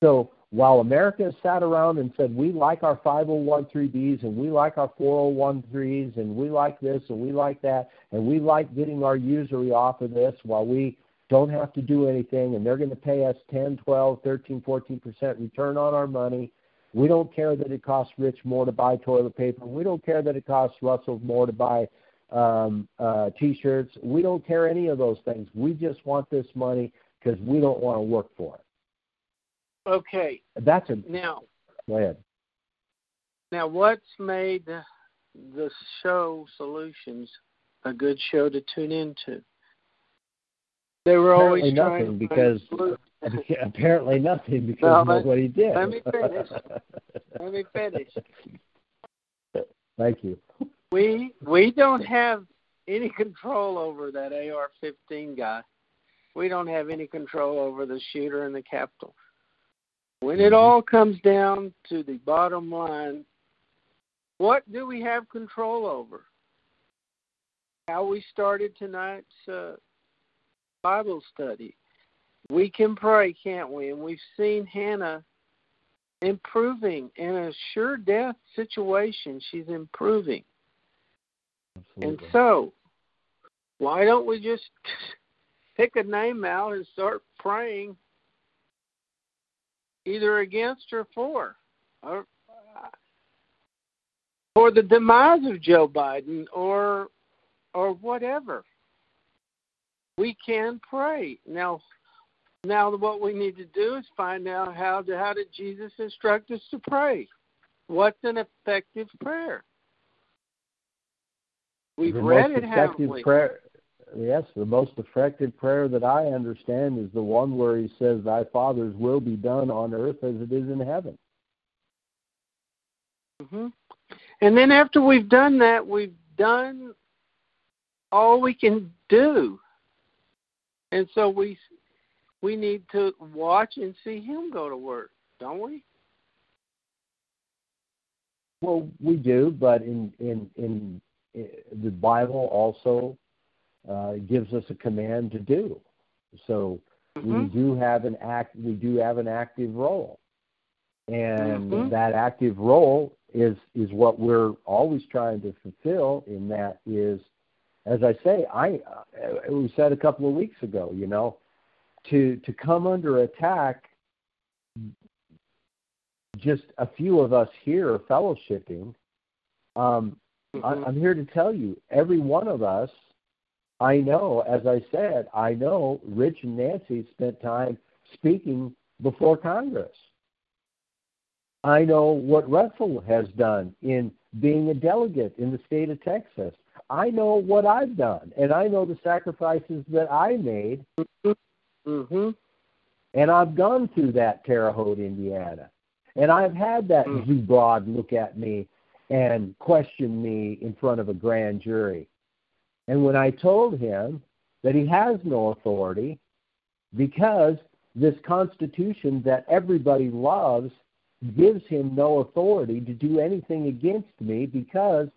So while America has sat around and said, we like our five oh one three B's and we like our four oh one threes and we like this and we like that and we like getting our usury off of this while we don't have to do anything, and they're going to pay us ten, twelve, thirteen, fourteen percent return on our money. We don't care that it costs Rich more to buy toilet paper. We don't care that it costs Russell more to buy Um, uh, T-shirts. We don't care any of those things. We just want this money because we don't want to work for it. Okay. That's a now. Go ahead. Now, what's made the show Solutions a good show to tune into? They were apparently always trying because, to because apparently nothing because no, nobody let, did. Let me finish. let me finish. Thank you. We we don't have any control over that A R fifteen guy. We don't have any control over the shooter in the Capitol. When it all comes down to the bottom line, what do we have control over? How we started tonight's uh, Bible study. We can pray, can't we? And we've seen Hannah improving in a sure death situation. She's improving. Absolutely. And so, why don't we just pick a name out and start praying either against or for, or for the demise of Joe Biden or or whatever? We can pray. Now, now what we need to do is find out how to, how did Jesus instruct us to pray? What's an effective prayer? We've the read it, haven't we? Prayer, yes, the most effective prayer that I understand is the one where he says, "Thy Father's will be done on earth as it is in heaven." Mm-hmm. And then after we've done that, we've done all we can do. And so we we need to watch and see him go to work, don't we? Well, we do, but in in... in the Bible also uh, gives us a command to do. So mm-hmm. we do have an act. We do have an active role, and mm-hmm. that active role is is what we're always trying to fulfill. And that is, as I say, I uh, we said a couple of weeks ago. You know, to to come under attack. Just a few of us here fellowshipping. Um, Mm-hmm. I'm here to tell you, every one of us, I know, as I said, I know Rich and Nancy spent time speaking before Congress. I know what Russell has done in being a delegate in the state of Texas. I know what I've done, and I know the sacrifices that I made mm-hmm. And I've gone to that Terre Haute, Indiana. And I've had that mm. Zubrod look at me and question me in front of a grand jury. And when I told him that he has no authority because this Constitution that everybody loves gives him no authority to do anything against me because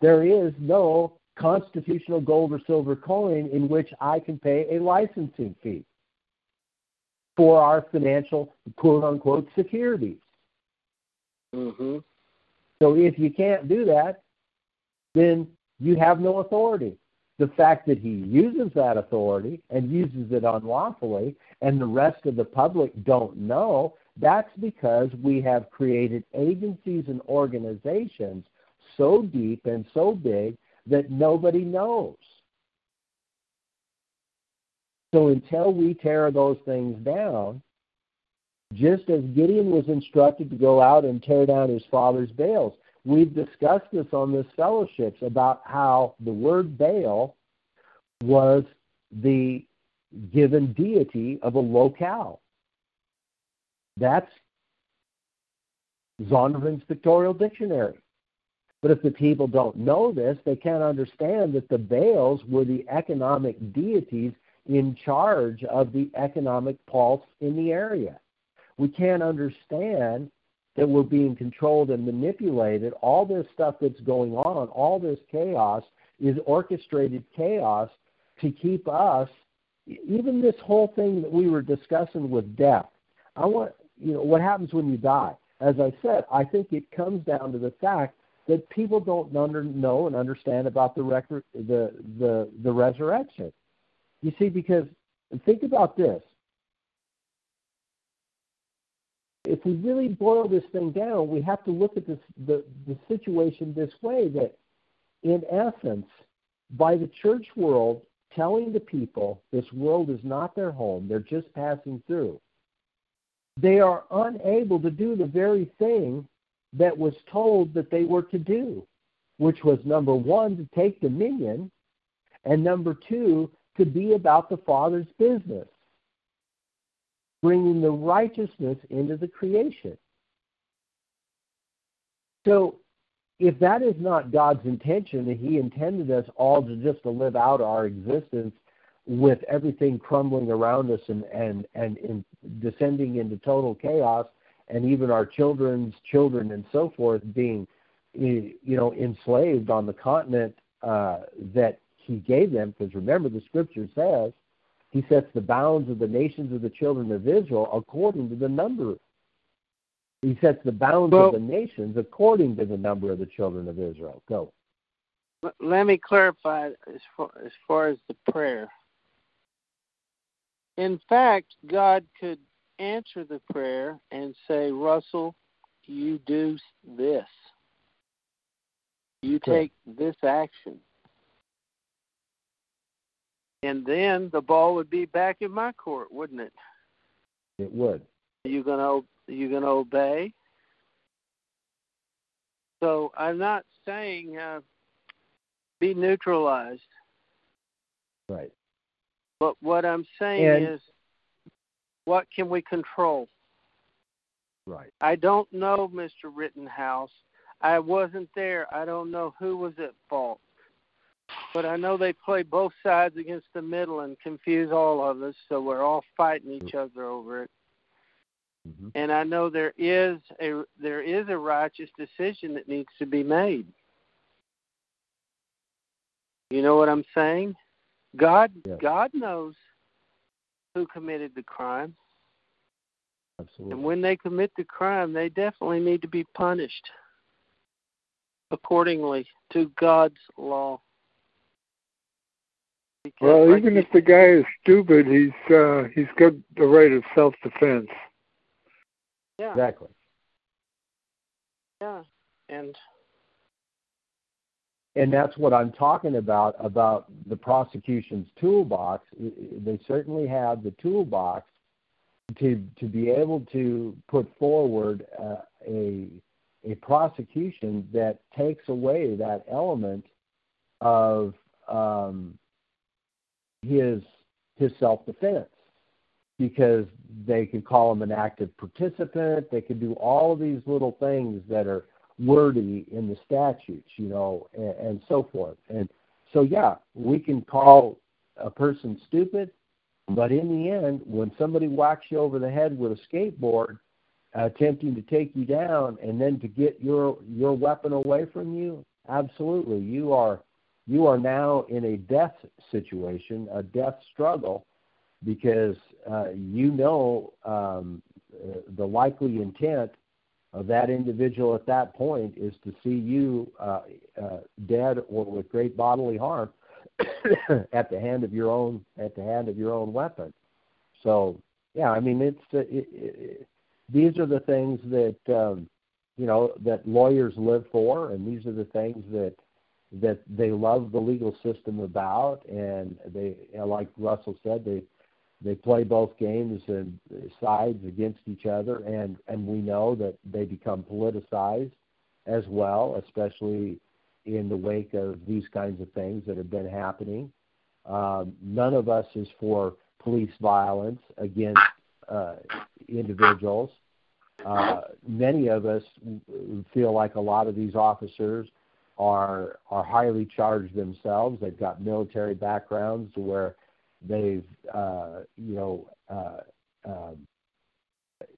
there is no constitutional gold or silver coin in which I can pay a licensing fee for our financial, quote-unquote, securities. Mm-hmm. So if you can't do that, then you have no authority. The fact that he uses that authority and uses it unlawfully and the rest of the public don't know, that's because we have created agencies and organizations so deep and so big that nobody knows. So until we tear those things down, just as Gideon was instructed to go out and tear down his father's Baals, we've discussed this on this fellowships about how the word Baal was the given deity of a locale. That's Zondervan's Pictorial Dictionary. But if the people don't know this, they can't understand that the Baals were the economic deities in charge of the economic pulse in the area. We can't understand that we're being controlled and manipulated. All this stuff that's going on, all this chaos is orchestrated chaos to keep us, even this whole thing that we were discussing with death. I want, you know, what happens when you die? As I said, I think it comes down to the fact that people don't under, know and understand about the, rec- the, the, the resurrection. You see, because think about this. If we really boil this thing down, we have to look at this, the, the situation this way, that in essence, by the church world telling the people this world is not their home, they're just passing through, they are unable to do the very thing that was told that they were to do, which was, number one, to take dominion, and number two, to be about the Father's business, bringing the righteousness into the creation. So if that is not God's intention, that he intended us all to just to live out our existence with everything crumbling around us and, and, and in descending into total chaos, and even our children's children and so forth being, you know, enslaved on the continent uh, that he gave them, because remember the scripture says, he sets the bounds of the nations of the children of Israel according to the number. He sets the bounds well, of the nations according to the number of the children of Israel. Go. Let me clarify as far, as far as the prayer. In fact, God could answer the prayer and say, Russell, you do this. You take this action. And then the ball would be back in my court, wouldn't it? It would. You're gonna you're gonna obey. So I'm not saying uh, be neutralized. Right. But what I'm saying and, is, what can we control? Right. I don't know, Mister Rittenhouse. I wasn't there. I don't know who was at fault. But I know they play both sides against the middle and confuse all of us, so we're all fighting each other over it. Mm-hmm. And I know there is a there is a righteous decision that needs to be made. You know what I'm saying? God yeah. God knows who committed the crime. Absolutely. And when they commit the crime, they definitely need to be punished accordingly to God's law. Because well, even if the guy is stupid, he's uh, he's got the right of self-defense. Yeah. Exactly. Yeah, and and that's what I'm talking about about the prosecution's toolbox. They certainly have the toolbox to to be able to put forward uh, a a prosecution that takes away that element of. Um, his his self-defense. because they could call him an active participant. They could do all of these little things that are wordy in the statutes, you know, and, and so forth. And so, yeah, we can call a person stupid, but in the end, when somebody whacks you over the head with a skateboard, uh, attempting to take you down and then to get your your weapon away from you, absolutely, you are you are now in a death situation, a death struggle, because uh, you know um, the likely intent of that individual at that point is to see you uh, uh, dead or with great bodily harm at the hand of your own at the hand of your own weapon. So yeah, I mean it's uh, it, it, these are the things that um, you know that lawyers live for, and these are the things that that they love the legal system about, and they, like Russell said, they. They play both games and sides against each other, and, and we know that they become politicized as well, especially in the wake of these kinds of things that have been happening. Um, none of us is for police violence against uh, individuals. Uh, many of us feel like a lot of these officers are are highly charged themselves. They've got military backgrounds to where They've, uh, you know, uh, um,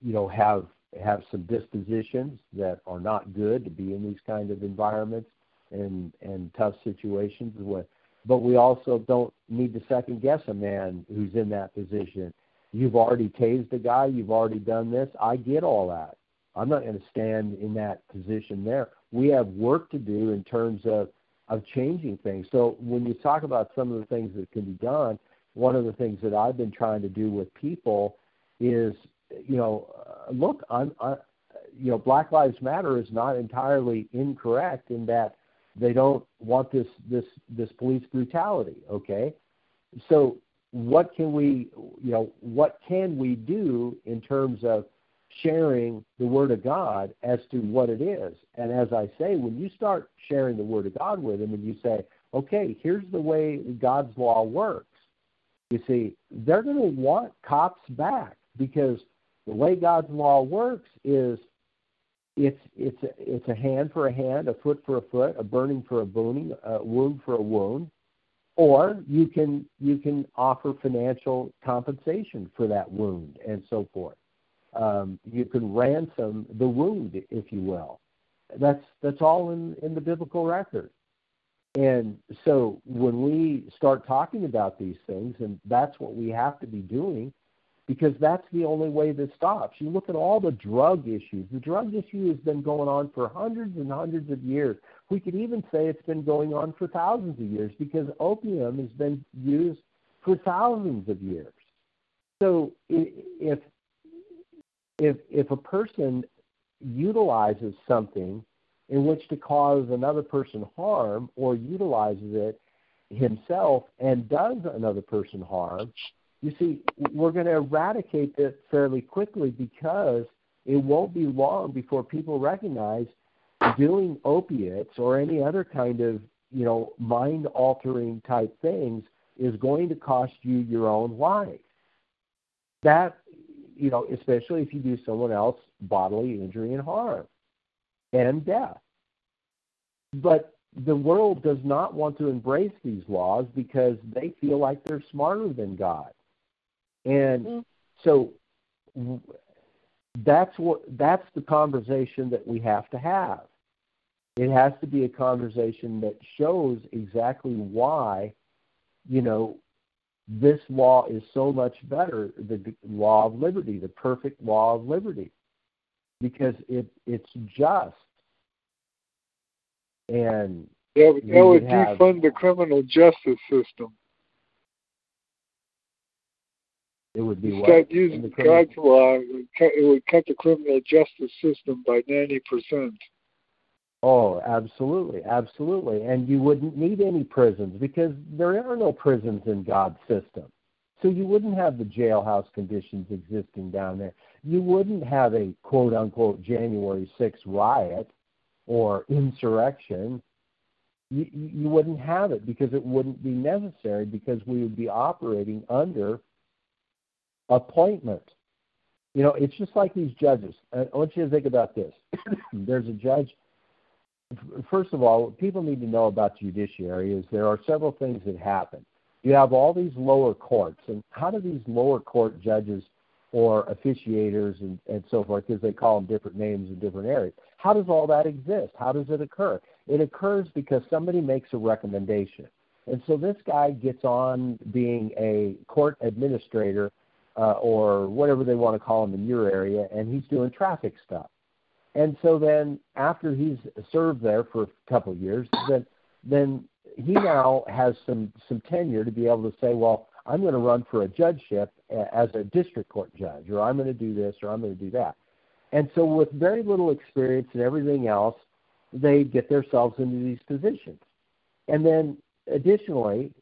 you know, have have some dispositions that are not good to be in these kind of environments and, and tough situations. But we also don't need to second guess a man who's in that position. You've already tased a guy. You've already done this. I get all that. I'm not going to stand in that position there. We have work to do in terms of, of changing things. So when you talk about some of the things that can be done, one of the things that I've been trying to do with people is, you know, uh, look, I'm, I, you know, Black Lives Matter is not entirely incorrect in that they don't want this this this police brutality. Okay, so what can we, you know, what can we do in terms of sharing the Word of God as to what it is? And as I say, when you start sharing the Word of God with them, and you say, okay, here's the way God's law works. You see, they're going to want cops back, because the way God's law works is it's it's a, it's a hand for a hand, a foot for a foot, a burning for a burning, a wound for a wound, or you can you can offer financial compensation for that wound and so forth. Um, you can ransom the wound, if you will. That's that's all in, in the biblical record. And so when we start talking about these things, and that's what we have to be doing, because that's the only way this stops. You look at all the drug issues. The drug issue has been going on for hundreds and hundreds of years. We could even say it's been going on for thousands of years, because opium has been used for thousands of years. So if if if a person utilizes something in which to cause another person harm, or utilizes it himself and does another person harm, you see, we're going to eradicate this fairly quickly, because it won't be long before people recognize doing opiates or any other kind of, you know, mind-altering type things is going to cost you your own life. That, you know, especially if you do someone else bodily injury and harm and death. But the world does not want to embrace these laws, because they feel like they're smarter than God. And mm-hmm. so that's what that's the conversation that we have to have. It has to be a conversation that shows exactly why, you know, this law is so much better, the law of liberty, the perfect law of liberty, because it it's just. And yeah, that would defund the criminal justice system. It would be what? Instead of using God's law, it would cut the criminal justice system by ninety percent. Oh, absolutely, absolutely. And you wouldn't need any prisons, because there are no prisons in God's system. So you wouldn't have the jailhouse conditions existing down there. You wouldn't have a quote-unquote January sixth riot or insurrection. You, you wouldn't have it, because it wouldn't be necessary, because we would be operating under appointment. You know, it's just like these judges. I want you to think about this. There's a judge. First of all, what people need to know about judiciary is there are several things that happen. You have all these lower courts, and how do these lower court judges or officiators and, and so forth, because they call them different names in different areas, how does all that exist? How does it occur? It occurs because somebody makes a recommendation. And so this guy gets on being a court administrator uh, or whatever they want to call him in your area, and he's doing traffic stuff. And so then after he's served there for a couple of years, then then he now has some, some tenure to be able to say, well, I'm going to run for a judgeship as a district court judge, or I'm going to do this, or I'm going to do that. And so with very little experience and everything else, they get themselves into these positions. And then additionally,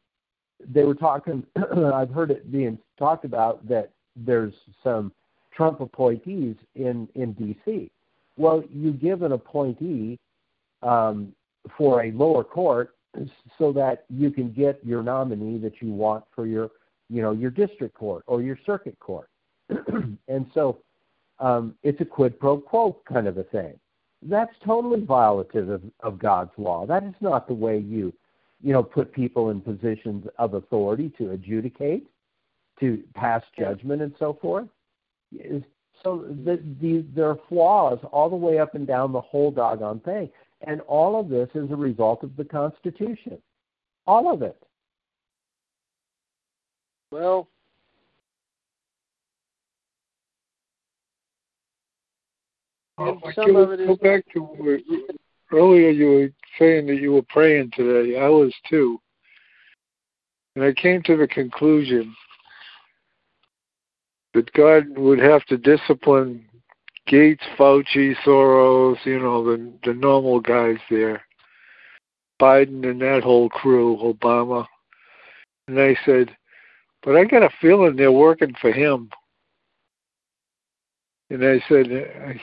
they were talking, I've heard it being talked about that there's some Trump appointees in, in D C Well, you give an appointee um, for a lower court so that you can get your nominee that you want for your, you know, your district court or your circuit court. And so um, it's a quid pro quo kind of a thing. That's totally violative of, of God's law. That is not the way you, you know, put people in positions of authority to adjudicate, to pass judgment and so forth. It's, So the, the, there are flaws all the way up and down the whole doggone thing. And all of this is a result of the Constitution. All of it. Well, well and some of it is... Go back to where, earlier you were saying that you were praying today. I was too. And I came to the conclusion that God would have to discipline Gates, Fauci, Soros, you know, the the normal guys there, Biden and that whole crew, Obama. And I said, but I got a feeling they're working for him. And I said, I,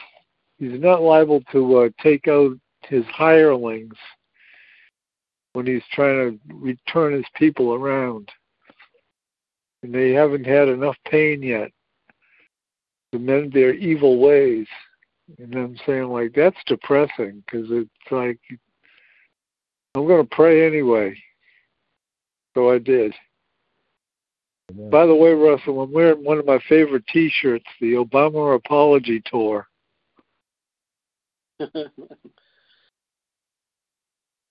he's not liable to uh, take out his hirelings when he's trying to return his people around. And they haven't had enough pain yet to mend their evil ways. And I'm saying, like, that's depressing, because it's like, I'm going to pray anyway. So I did. Amen. By the way, Russell, I'm wearing one of my favorite T-shirts, the Obama Apology Tour.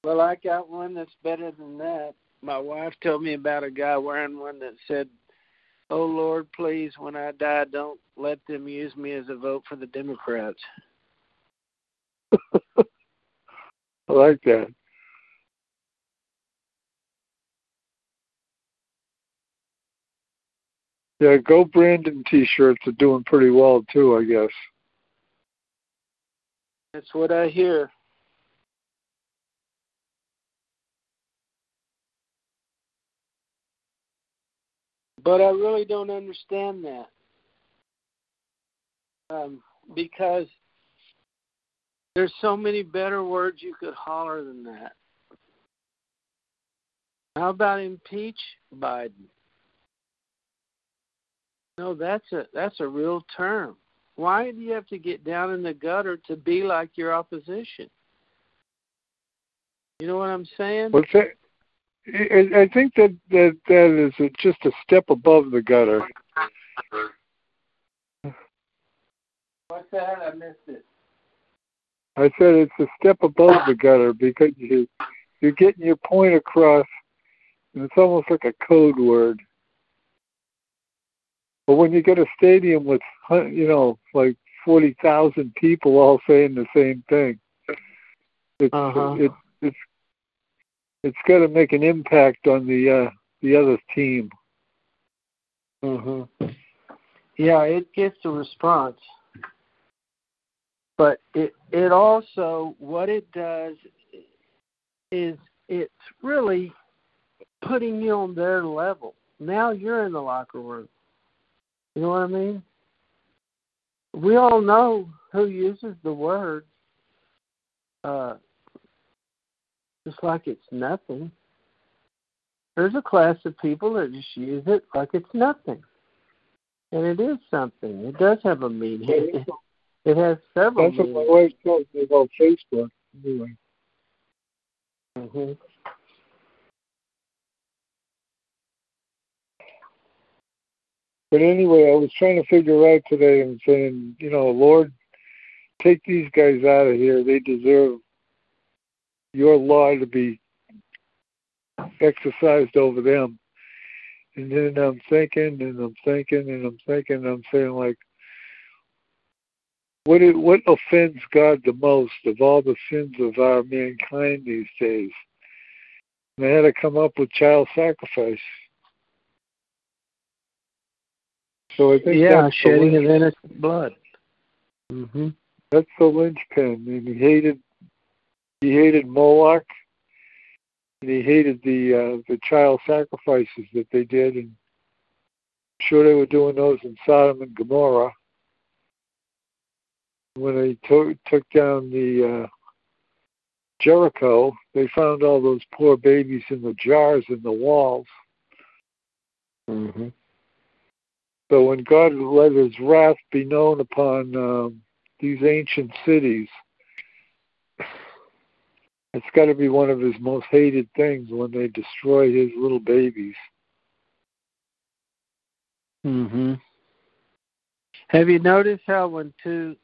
Well, I got one that's better than that. My wife told me about a guy wearing one that said, "Oh, Lord, please, when I die, don't let them use me as a vote for the Democrats." I like that. Yeah, Go Brandon T-shirts are doing pretty well, too, I guess. That's what I hear. But I really don't understand that, um, because there's so many better words you could holler than that. How about impeach Biden? No, that's a that's a real term. Why do you have to get down in the gutter to be like your opposition? You know what I'm saying? What's that? I think that, that that is just a step above the gutter. What's that? I missed it. I said it's a step above the gutter, because you, you're getting your point across, and it's almost like a code word. But when you get a stadium with, you know, like forty thousand people all saying the same thing, it's uh-huh. it, it's It's got to make an impact on the uh, the other team. Mhm. Yeah, it gets a response, but it it also what it does is it's really putting you on their level. Now you're in the locker room. You know what I mean? We all know who uses the word. Uh, Just like it's nothing. There's a class of people that just use it like it's nothing. And it is something. It does have a meaning. It, it has several meanings. That's what my wife tells me about Facebook, anyway. Mm-hmm. But anyway, I was trying to figure out today and saying, you know, Lord, take these guys out of here. They deserve your law to be exercised over them. And then I'm thinking and I'm thinking and I'm thinking and I'm saying, like, what it, what offends God the most of all the sins of our mankind these days? And I had to come up with child sacrifice. So I think yeah, that's shedding of innocent blood. Mm-hmm. That's the linchpin. And he hated, he hated Moloch, and he hated the uh, the child sacrifices that they did, and I'm sure they were doing those in Sodom and Gomorrah when they to- took down the uh, Jericho. They found all those poor babies in the jars in the walls. Mm-hmm. So when God let his wrath be known upon um, these ancient cities, it's got to be one of his most hated things when they destroy his little babies. Mm-hmm. Have you noticed how when two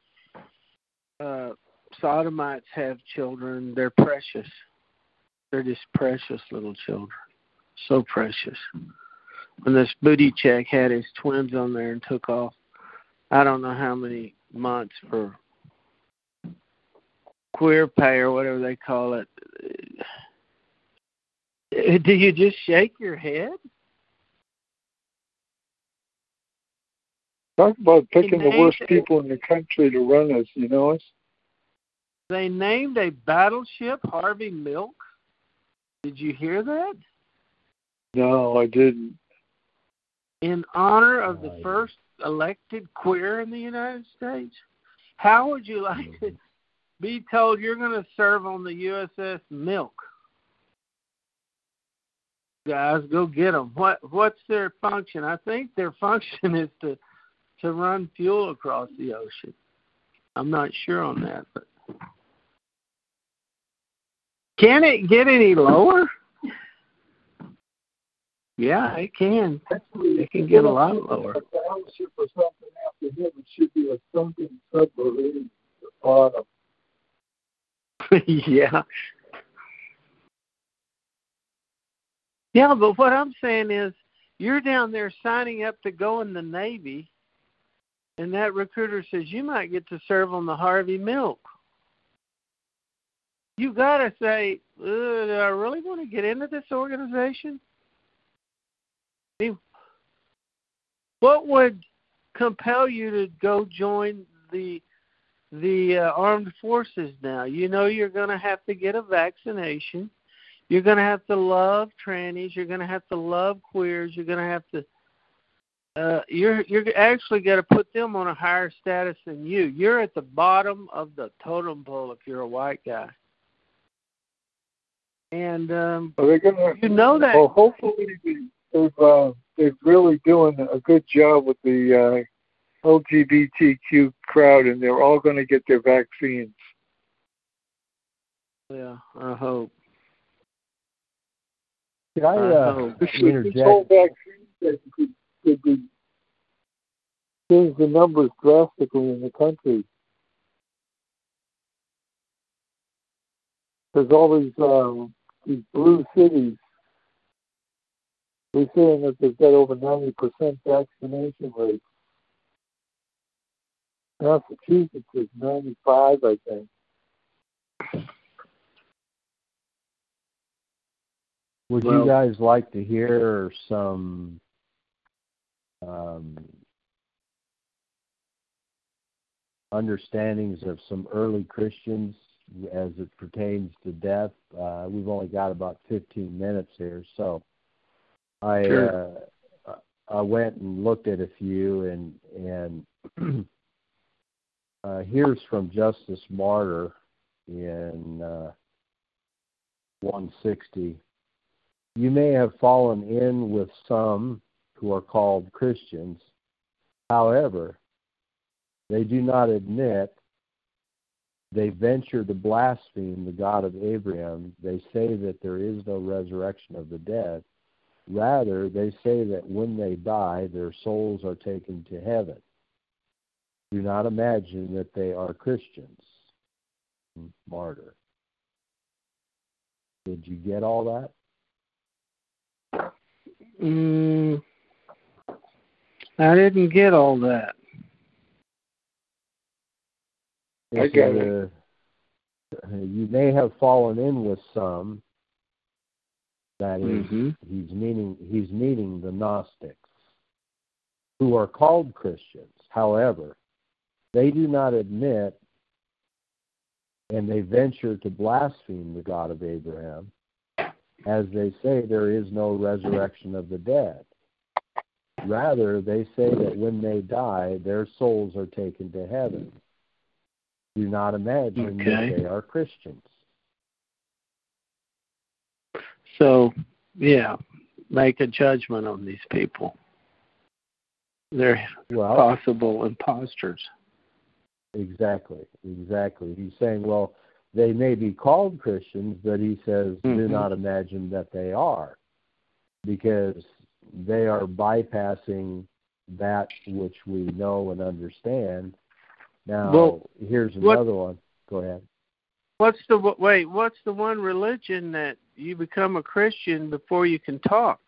uh, sodomites have children, they're precious? They're just precious little children. So precious. When this booty check had his twins on there and took off, I don't know how many months for queer pay or whatever they call it. Do you just shake your head? Talk about picking the worst people in the country to run us, you know us. They named a battleship Harvey Milk. Did you hear that? No, I didn't. In honor of the first elected queer in the United States? How would you like to be told you're going to serve on the U S S Milk? Guys, go get them. What, what's their function? I think their function is to to run fuel across the ocean. I'm not sure on that. But can it get any lower? Yeah, it can. It can get a lot lower. A battleship or something after him, it should be a sunken submarine at the bottom. Yeah. Yeah, but what I'm saying is you're down there signing up to go in the Navy, and that recruiter says you might get to serve on the Harvey Milk. You got to say, do I really want to get into this organization? What would compel you to go join the the uh, armed forces now? You know you're going to have to get a vaccination. You're going to have to love trannies. You're going to have to love queers. You're going to have to. Uh, you're you're actually got to put them on a higher status than you. You're at the bottom of the totem pole if you're a white guy. And um, Are they gonna, you know that. Well, hopefully. They've, uh, they're really doing a good job with the uh, L G B T Q crowd, and they're all going to get their vaccines. Yeah, I hope. Can I, uh, I hope. This, this whole vaccine thing could, could be, change the numbers drastically in the country. There's all these, uh, these blue cities. They're saying that they've got over ninety percent vaccination rate. Massachusetts is ninety-five, I think. Would well, you guys like to hear some um, understandings of some early Christians as it pertains to death? Uh, we've only got about fifteen minutes here, so... I uh, I went and looked at a few, and and uh, here's from Justice Martyr in uh, one sixty. You may have fallen in with some who are called Christians, However, they do not admit, they venture to blaspheme the God of Abraham. They say that there is no resurrection of the dead. Rather, they say that when they die, their souls are taken to heaven. Do not imagine that they are Christians. Martyr. Did you get all that? Mm, I didn't get all that. This I get it. A, you may have fallen in with some. That is, mm-hmm. he's meaning he's meaning the Gnostics, who are called Christians. However, they do not admit, and they venture to blaspheme the God of Abraham, as they say there is no resurrection of the dead. Rather, they say that when they die, their souls are taken to heaven. Do not imagine okay. that they are Christians. So, yeah, make a judgment on these people. They're well, possible imposters. Exactly, exactly. He's saying, well, they may be called Christians, but he says, mm-hmm. do not imagine that they are, because they are bypassing that which we know and understand. Now, well, here's another what, one. Go ahead. What's the wait? What's the one religion that you become a Christian before you can talk?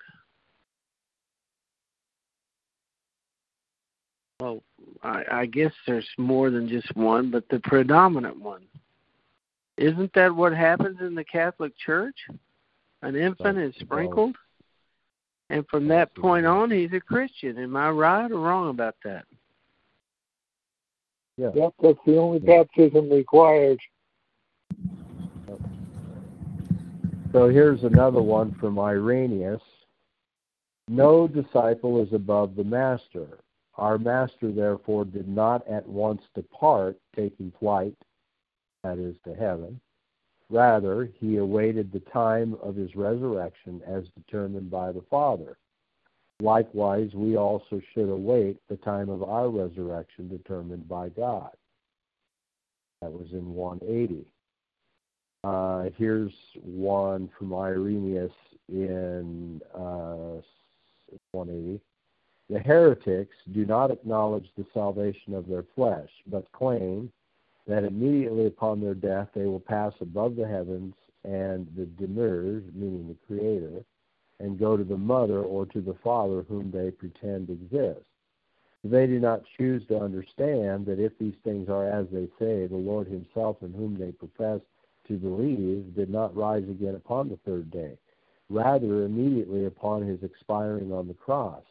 Well, I, I guess there's more than just one, but the predominant one. Isn't that what happens in the Catholic Church? An infant is sprinkled, and from that point on, he's a Christian. Am I right or wrong about that? Yeah. Yep, that's the only baptism required. So here's another one from Irenaeus. No disciple is above the master. Our master, therefore, did not at once depart, taking flight, that is, to heaven. Rather, he awaited the time of his resurrection as determined by the Father. Likewise, we also should await the time of our resurrection determined by God. That was in one eighty. Uh, here's one from Irenaeus in uh, one eighty. The heretics do not acknowledge the salvation of their flesh, but claim that immediately upon their death they will pass above the heavens and the Demiurge, meaning the Creator, and go to the Mother or to the Father whom they pretend exists. They do not choose to understand that if these things are as they say, the Lord himself in whom they profess to believe did not rise again upon the third day, rather immediately upon his expiring on the cross.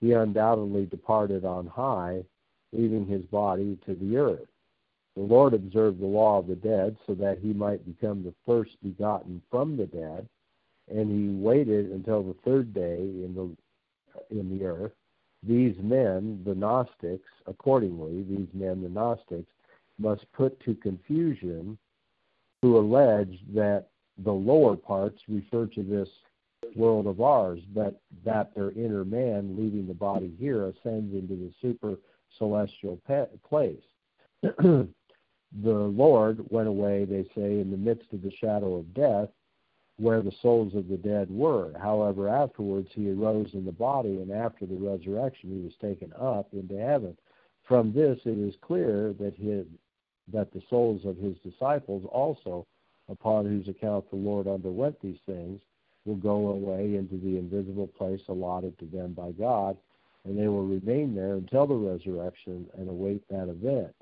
He undoubtedly departed on high, leaving his body to the earth. The Lord observed the law of the dead so that he might become the first begotten from the dead, and he waited until the third day in the, in the earth. These men, the Gnostics, accordingly, these men, the Gnostics, must put to confusion who allege that the lower parts refer to this world of ours, but that their inner man, leaving the body here, ascends into the super celestial place. The Lord went away, they say, in the midst of the shadow of death, where the souls of the dead were. However, afterwards he arose in the body, and after the resurrection he was taken up into heaven. From this it is clear that his, that the souls of his disciples also, upon whose account the Lord underwent these things, will go away into the invisible place allotted to them by God, and they will remain there until the resurrection and await that event.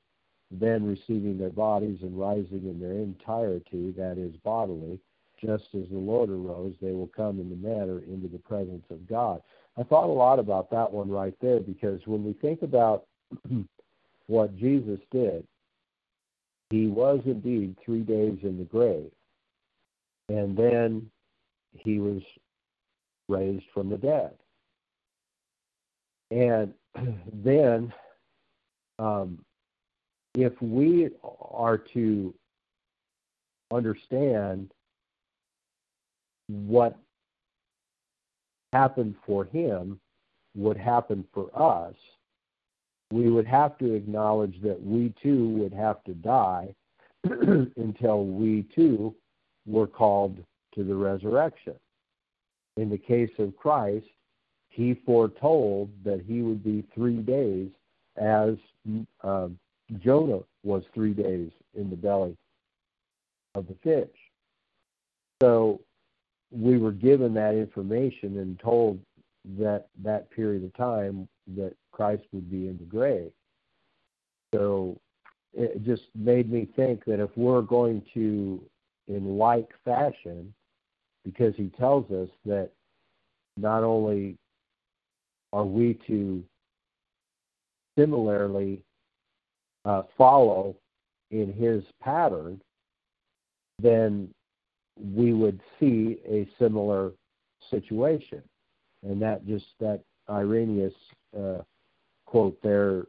Then, receiving their bodies and rising in their entirety, that is, bodily, just as the Lord arose, they will come in the manner into the presence of God. I thought a lot about that one right there, because when we think about what Jesus did, he was indeed three days in the grave, and then he was raised from the dead. And then um, if we are to understand what happened for him would happen for us, we would have to acknowledge that we too would have to die until we too were called to the resurrection. In the case of Christ, he foretold that he would be three days as uh, Jonah was three days in the belly of the fish. So we were given that information and told that that period of time that Christ would be in the grave. So it just made me think that if we're going to, in like fashion, because he tells us that not only are we to similarly uh, follow in his pattern, then we would see a similar situation. And that just, that Irenaeus uh, quote there,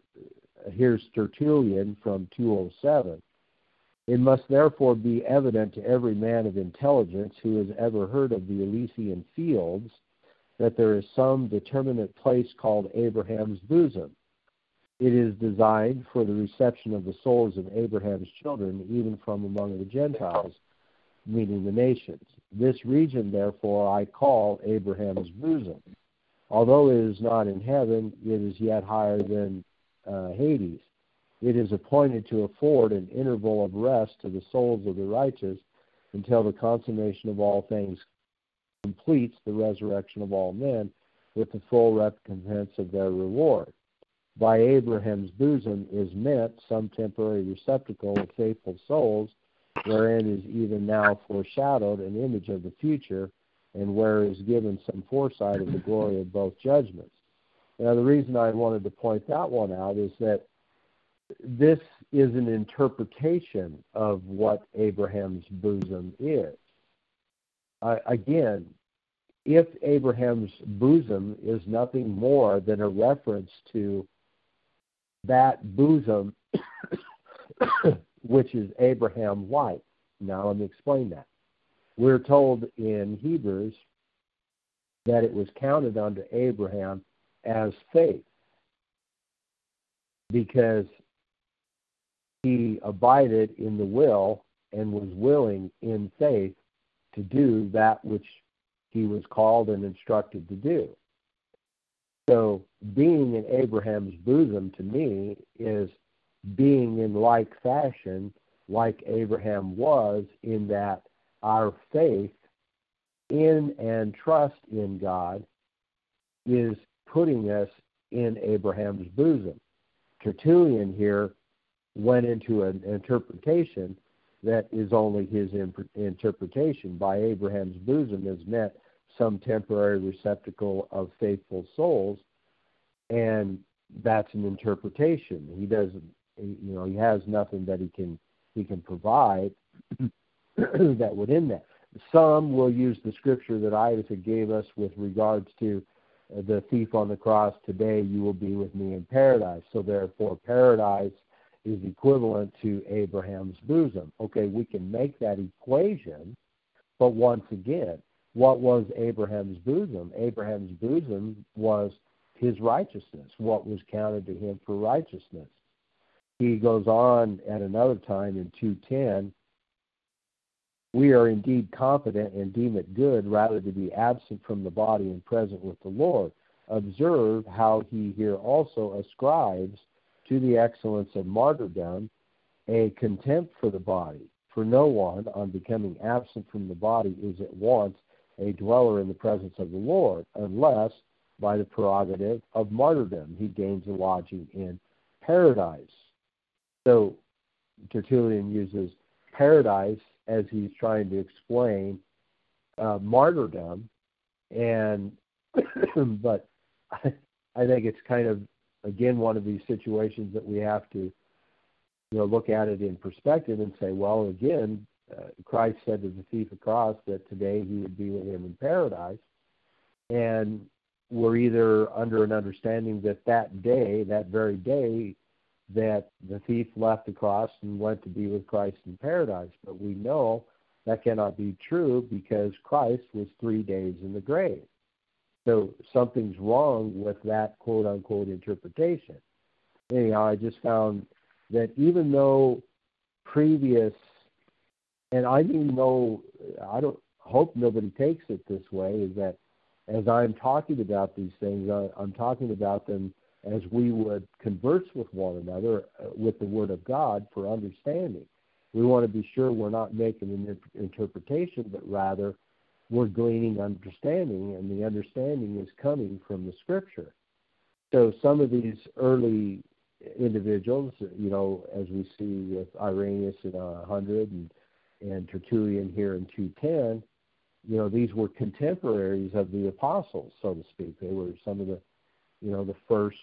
here's Tertullian from two oh seven. It must therefore be evident to every man of intelligence who has ever heard of the Elysian fields that there is some determinate place called Abraham's bosom. It is designed for the reception of the souls of Abraham's children, even from among the Gentiles, meaning the nations. This region, therefore, I call Abraham's bosom. Although it is not in heaven, it is yet higher than uh, Hades. It is appointed to afford an interval of rest to the souls of the righteous until the consummation of all things completes the resurrection of all men with the full recompense of their reward. By Abraham's bosom is meant some temporary receptacle of faithful souls, wherein is even now foreshadowed an image of the future, and where is given some foresight of the glory of both judgments. Now, the reason I wanted to point that one out is that this is an interpretation of what Abraham's bosom is. Uh, again, if Abraham's bosom is nothing more than a reference to that bosom which is Abraham-like. Now, let me explain that. We're told in Hebrews that it was counted unto Abraham as faith because he abided in the will and was willing in faith to do that which he was called and instructed to do. So being in Abraham's bosom to me is being in like fashion like Abraham was, in that our faith in and trust in God is putting us in Abraham's bosom. Tertullian here went into an interpretation that is only his imp- interpretation. By Abraham's bosom is meant some temporary receptacle of faithful souls, and that's an interpretation. He doesn't, you know, he has nothing that he can he can provide that would end that. Some will use the scripture that Isaac gave us with regards to the thief on the cross, today you will be with me in paradise. So therefore, paradise is equivalent to Abraham's bosom. Okay, we can make that equation, but once again, what was Abraham's bosom? Abraham's bosom was his righteousness, what was counted to him for righteousness. He goes on at another time in two ten, we are indeed confident and deem it good rather to be absent from the body and present with the Lord. Observe how he here also ascribes to the excellence of martyrdom a contempt for the body. For no one, on becoming absent from the body, is at once a dweller in the presence of the Lord, unless by the prerogative of martyrdom he gains a lodging in paradise. So Tertullian uses paradise as he's trying to explain uh, martyrdom, and but I, I think it's kind of, again, one of these situations that we have to, you know, look at it in perspective and say, well, again, uh, Christ said to the thief across that today he would be with him in paradise, and we're either under an understanding that that day, that very day, that the thief left the cross and went to be with Christ in paradise. But we know that cannot be true because Christ was three days in the grave. So something's wrong with that quote-unquote interpretation. anyhow, I just found that even though previous, and I mean no, I don't hope nobody takes it this way, is that as I'm talking about these things, I, I'm talking about them as we would converse with one another uh, with the Word of God for understanding. We want to be sure we're not making an interpretation, but rather we're gleaning understanding, and the understanding is coming from the Scripture. So some of these early individuals, you know, as we see with Irenaeus in one hundred and, and Tertullian here in two ten, you know, these were contemporaries of the apostles, so to speak. They were some of the, you know, the first,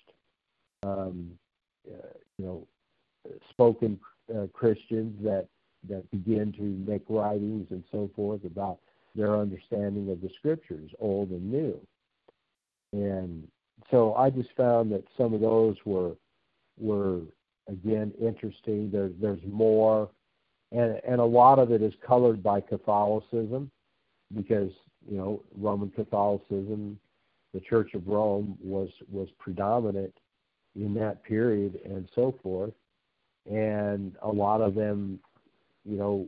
um, uh, you know, spoken uh, Christians that, that begin to make writings and so forth about their understanding of the Scriptures, old and new. And so I just found that some of those were, were again, interesting. There, there's more, and, and a lot of it is colored by Catholicism because, you know, Roman Catholicism, the Church of Rome was, was predominant in that period and so forth. And a lot of them, you know,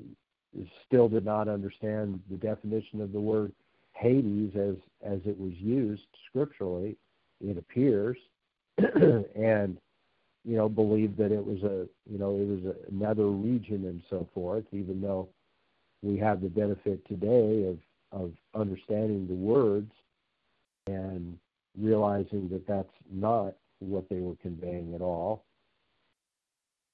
still did not understand the definition of the word Hades as, as it was used scripturally, it appears, and, you know, believed that it was a, you know, it was a, another region and so forth, even though we have the benefit today of, of understanding the words and realizing that that's not what they were conveying at all.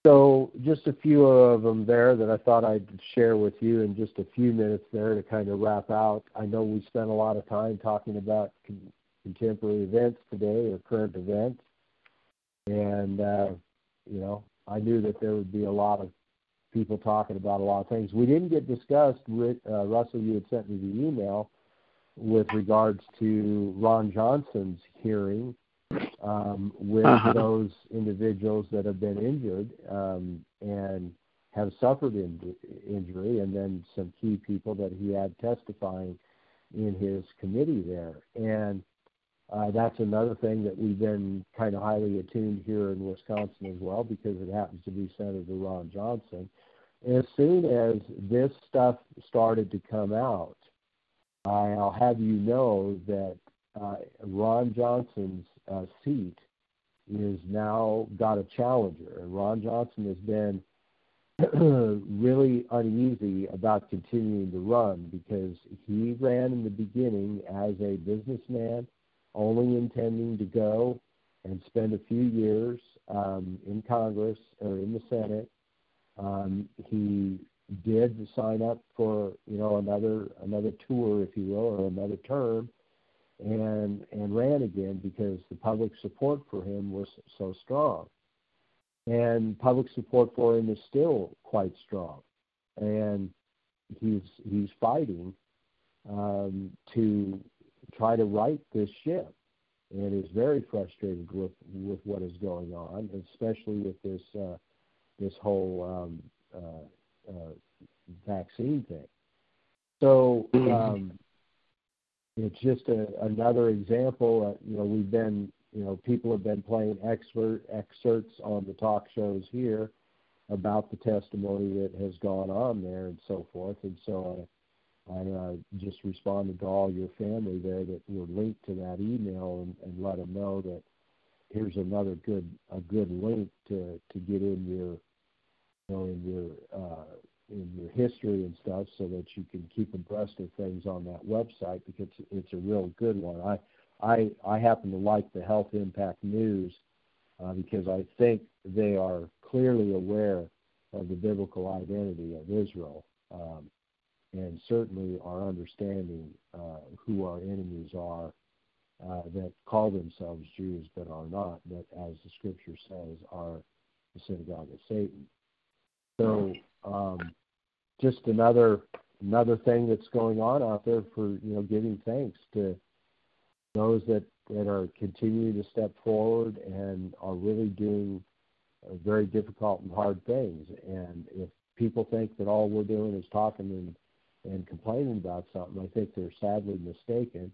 So just a few of them there that I thought I'd share with you in just a few minutes there to kind of wrap out. I know we spent a lot of time talking about con- contemporary events today or current events, and, uh, you know, I knew that there would be a lot of people talking about a lot of things. We didn't get discussed, Rick, uh, Russell, you had sent me the email with regards to Ron Johnson's hearing um, with uh-huh. those individuals that have been injured um, and have suffered in, injury, and then some key people that he had testifying in his committee there. And uh, that's another thing that we've been kind of highly attuned here in Wisconsin as well, because it happens to be Senator Ron Johnson. As soon as this stuff started to come out, I'll have you know that uh, Ron Johnson's uh, seat is now got a challenger. And Ron Johnson has been really uneasy about continuing to run because he ran in the beginning as a businessman, only intending to go and spend a few years um, in Congress or in the Senate. Um, he did sign up for, you know, another another tour, if you will, or another term, and and ran again because the public support for him was so strong. And public support for him is still quite strong. And he's he's fighting um, to try to right this ship, and is very frustrated with, with what is going on, especially with this uh, this whole um, uh, Uh, vaccine thing. So um, it's just a, another example. Uh, you know, we've been, you know, people have been playing expert excerpts on the talk shows here about the testimony that has gone on there and so forth. And so I, I uh, just responded to all your family there that were linked to that email and, and let them know that here's another good a good link to to get in your. You know, in your uh, in your history and stuff, so that you can keep abreast of things on that website, because it's a real good one. I I, I happen to like the Health Impact News uh, because I think they are clearly aware of the biblical identity of Israel, um, and certainly are understanding uh, who our enemies are uh, that call themselves Jews but are not, but as the Scripture says, are the synagogue of Satan. So um, just another another thing that's going on out there for, you know, giving thanks to those that, that are continuing to step forward and are really doing very difficult and hard things. And if people think that all we're doing is talking and, and complaining about something, I think they're sadly mistaken.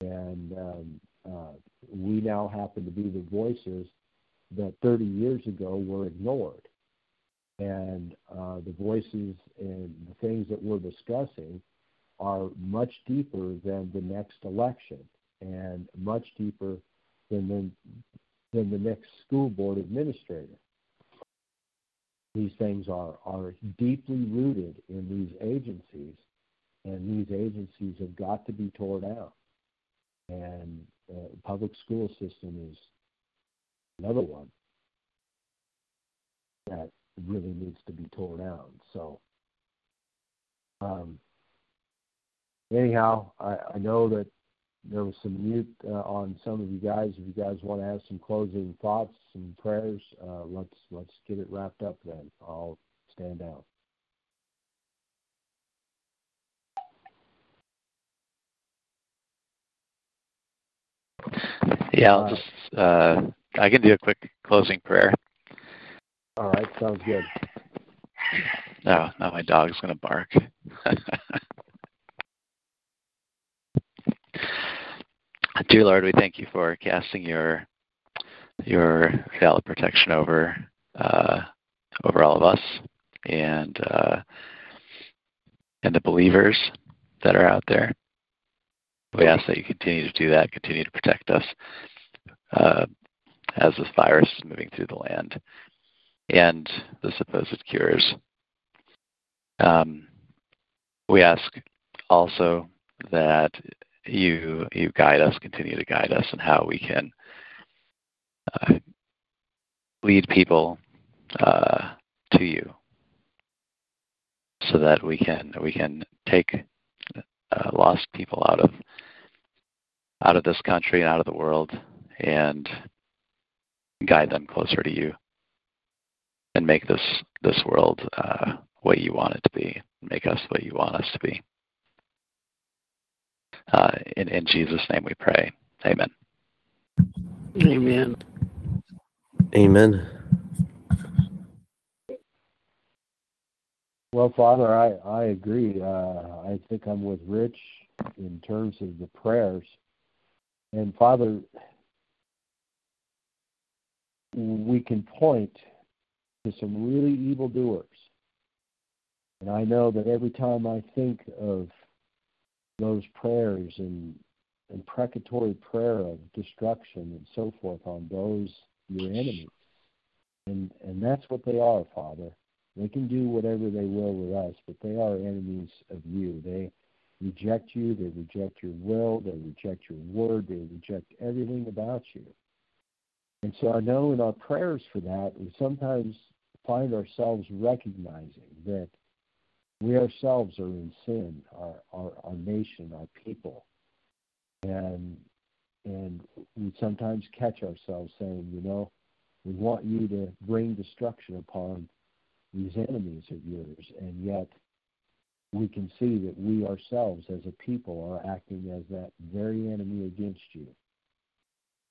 And um, uh, we now happen to be the voices that thirty years ago were ignored. And uh, the voices and the things that we're discussing are much deeper than the next election and much deeper than the, than the next school board administrator. These things are, are deeply rooted in these agencies, and these agencies have got to be tore down. And uh, the public school system is another one that really needs to be torn down. So, um, anyhow, I, I know that there was some mute uh, on some of you guys. If you guys want to have some closing thoughts and prayers, uh, let's let's get it wrapped up then. I'll stand down. Yeah, I'll just, uh, I can do a quick closing prayer. All right, sounds good. No, now my dog's going to bark. Dear Lord, we thank you for casting your your valid protection over uh, over all of us and uh, and the believers that are out there. We ask that you continue to do that, continue to protect us uh, as this virus is moving through the land and the supposed cures. Um, we ask also that you you guide us, continue to guide us in how we can uh, lead people uh, to you, so that we can we can take uh, lost people out of out of this country and out of the world, and guide them closer to you, and make this this world uh, what you want it to be, make us what you want us to be. Uh, in, in Jesus' name we pray. Amen. Amen. Amen. Well, Father, I, I agree. Uh, I think I'm with Rich in terms of the prayers. And, Father, we can point to some really evildoers. And I know that every time I think of those prayers and, and precatory prayer of destruction and so forth on those, your enemies. And and that's what they are, Father. They can do whatever they will with us, but they are enemies of you. They reject you, they reject your will, they reject your word, they reject everything about you. And so I know in our prayers for that, we sometimes find ourselves recognizing that we ourselves are in sin, our, our, our nation, our people. And and we sometimes catch ourselves saying, you know, we want you to bring destruction upon these enemies of yours. And yet we can see that we ourselves as a people are acting as that very enemy against you.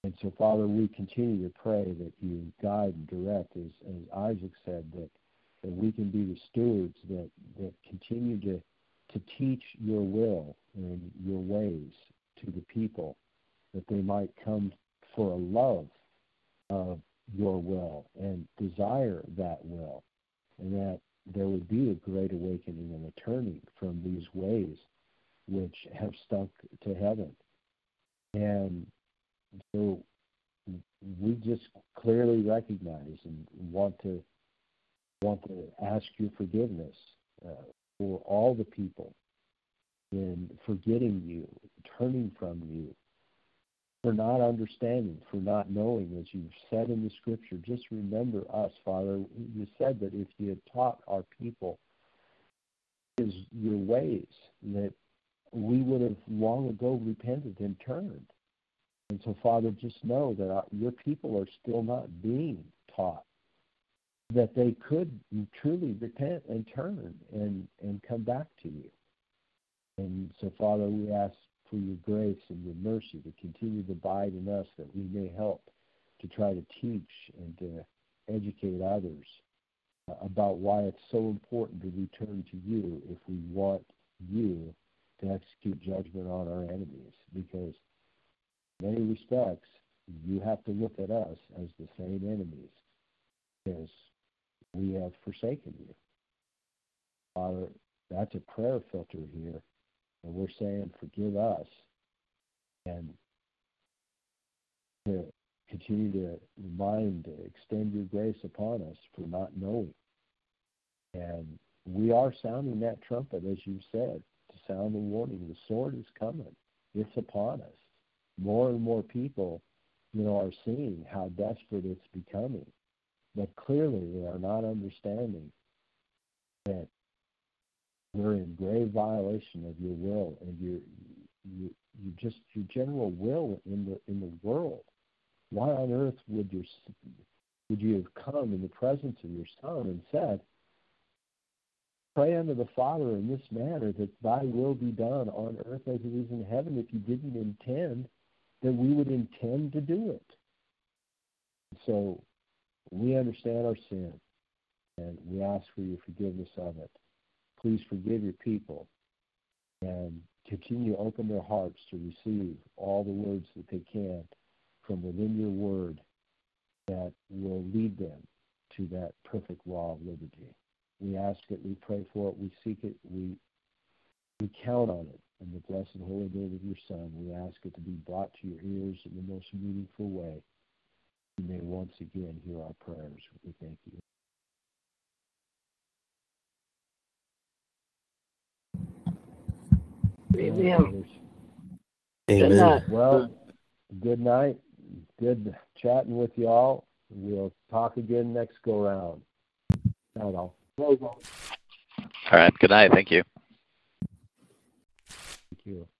And so, Father, we continue to pray that you guide and direct, as, as Isaac said, that that we can be the stewards that, that continue to, to teach your will and your ways to the people, that they might come for a love of your will and desire that will, and that there would be a great awakening and a turning from these ways which have stunk to heaven. And so we just clearly recognize and want to want to ask your forgiveness uh, for all the people in forgetting you, turning from you, for not understanding, for not knowing, as you've said in the Scripture. Just remember us, Father. You said that if you had taught our people is your ways, that we would have long ago repented and turned. And so, Father, just know that our, your people are still not being taught that they could truly repent and turn and, and come back to you. And so, Father, we ask for your grace and your mercy to continue to abide in us, that we may help to try to teach and to educate others about why it's so important to return to you if we want you to execute judgment on our enemies. Because in many respects, you have to look at us as the same enemies, because we have forsaken you. Father, that's a prayer filter here, and we're saying, forgive us, and to continue to remind, to extend your grace upon us for not knowing. And we are sounding that trumpet, as you said, to sound the warning. The sword is coming. It's upon us. More and more people, you know, are seeing how desperate it's becoming. But clearly they are not understanding that we're in grave violation of your will and your, your, your just your general will in the in the world. Why on earth would your would you have come in the presence of your Son and said, "Pray unto the Father in this manner, that Thy will be done on earth as it is in heaven"? If you didn't intend that we would intend to do it. So we understand our sin, and we ask for your forgiveness of it. Please forgive your people, and continue to open their hearts to receive all the words that they can from within your word that will lead them to that perfect law of liberty. We ask it, we pray for it, we seek it, we we count on it. In the blessed holy name of your Son, we ask it to be brought to your ears in the most meaningful way. You may once again hear our prayers. We thank you. Amen. Amen. Well, good night. Good chatting with y'all. We'll talk again next go round. All right. Good night. Thank you. Thank you.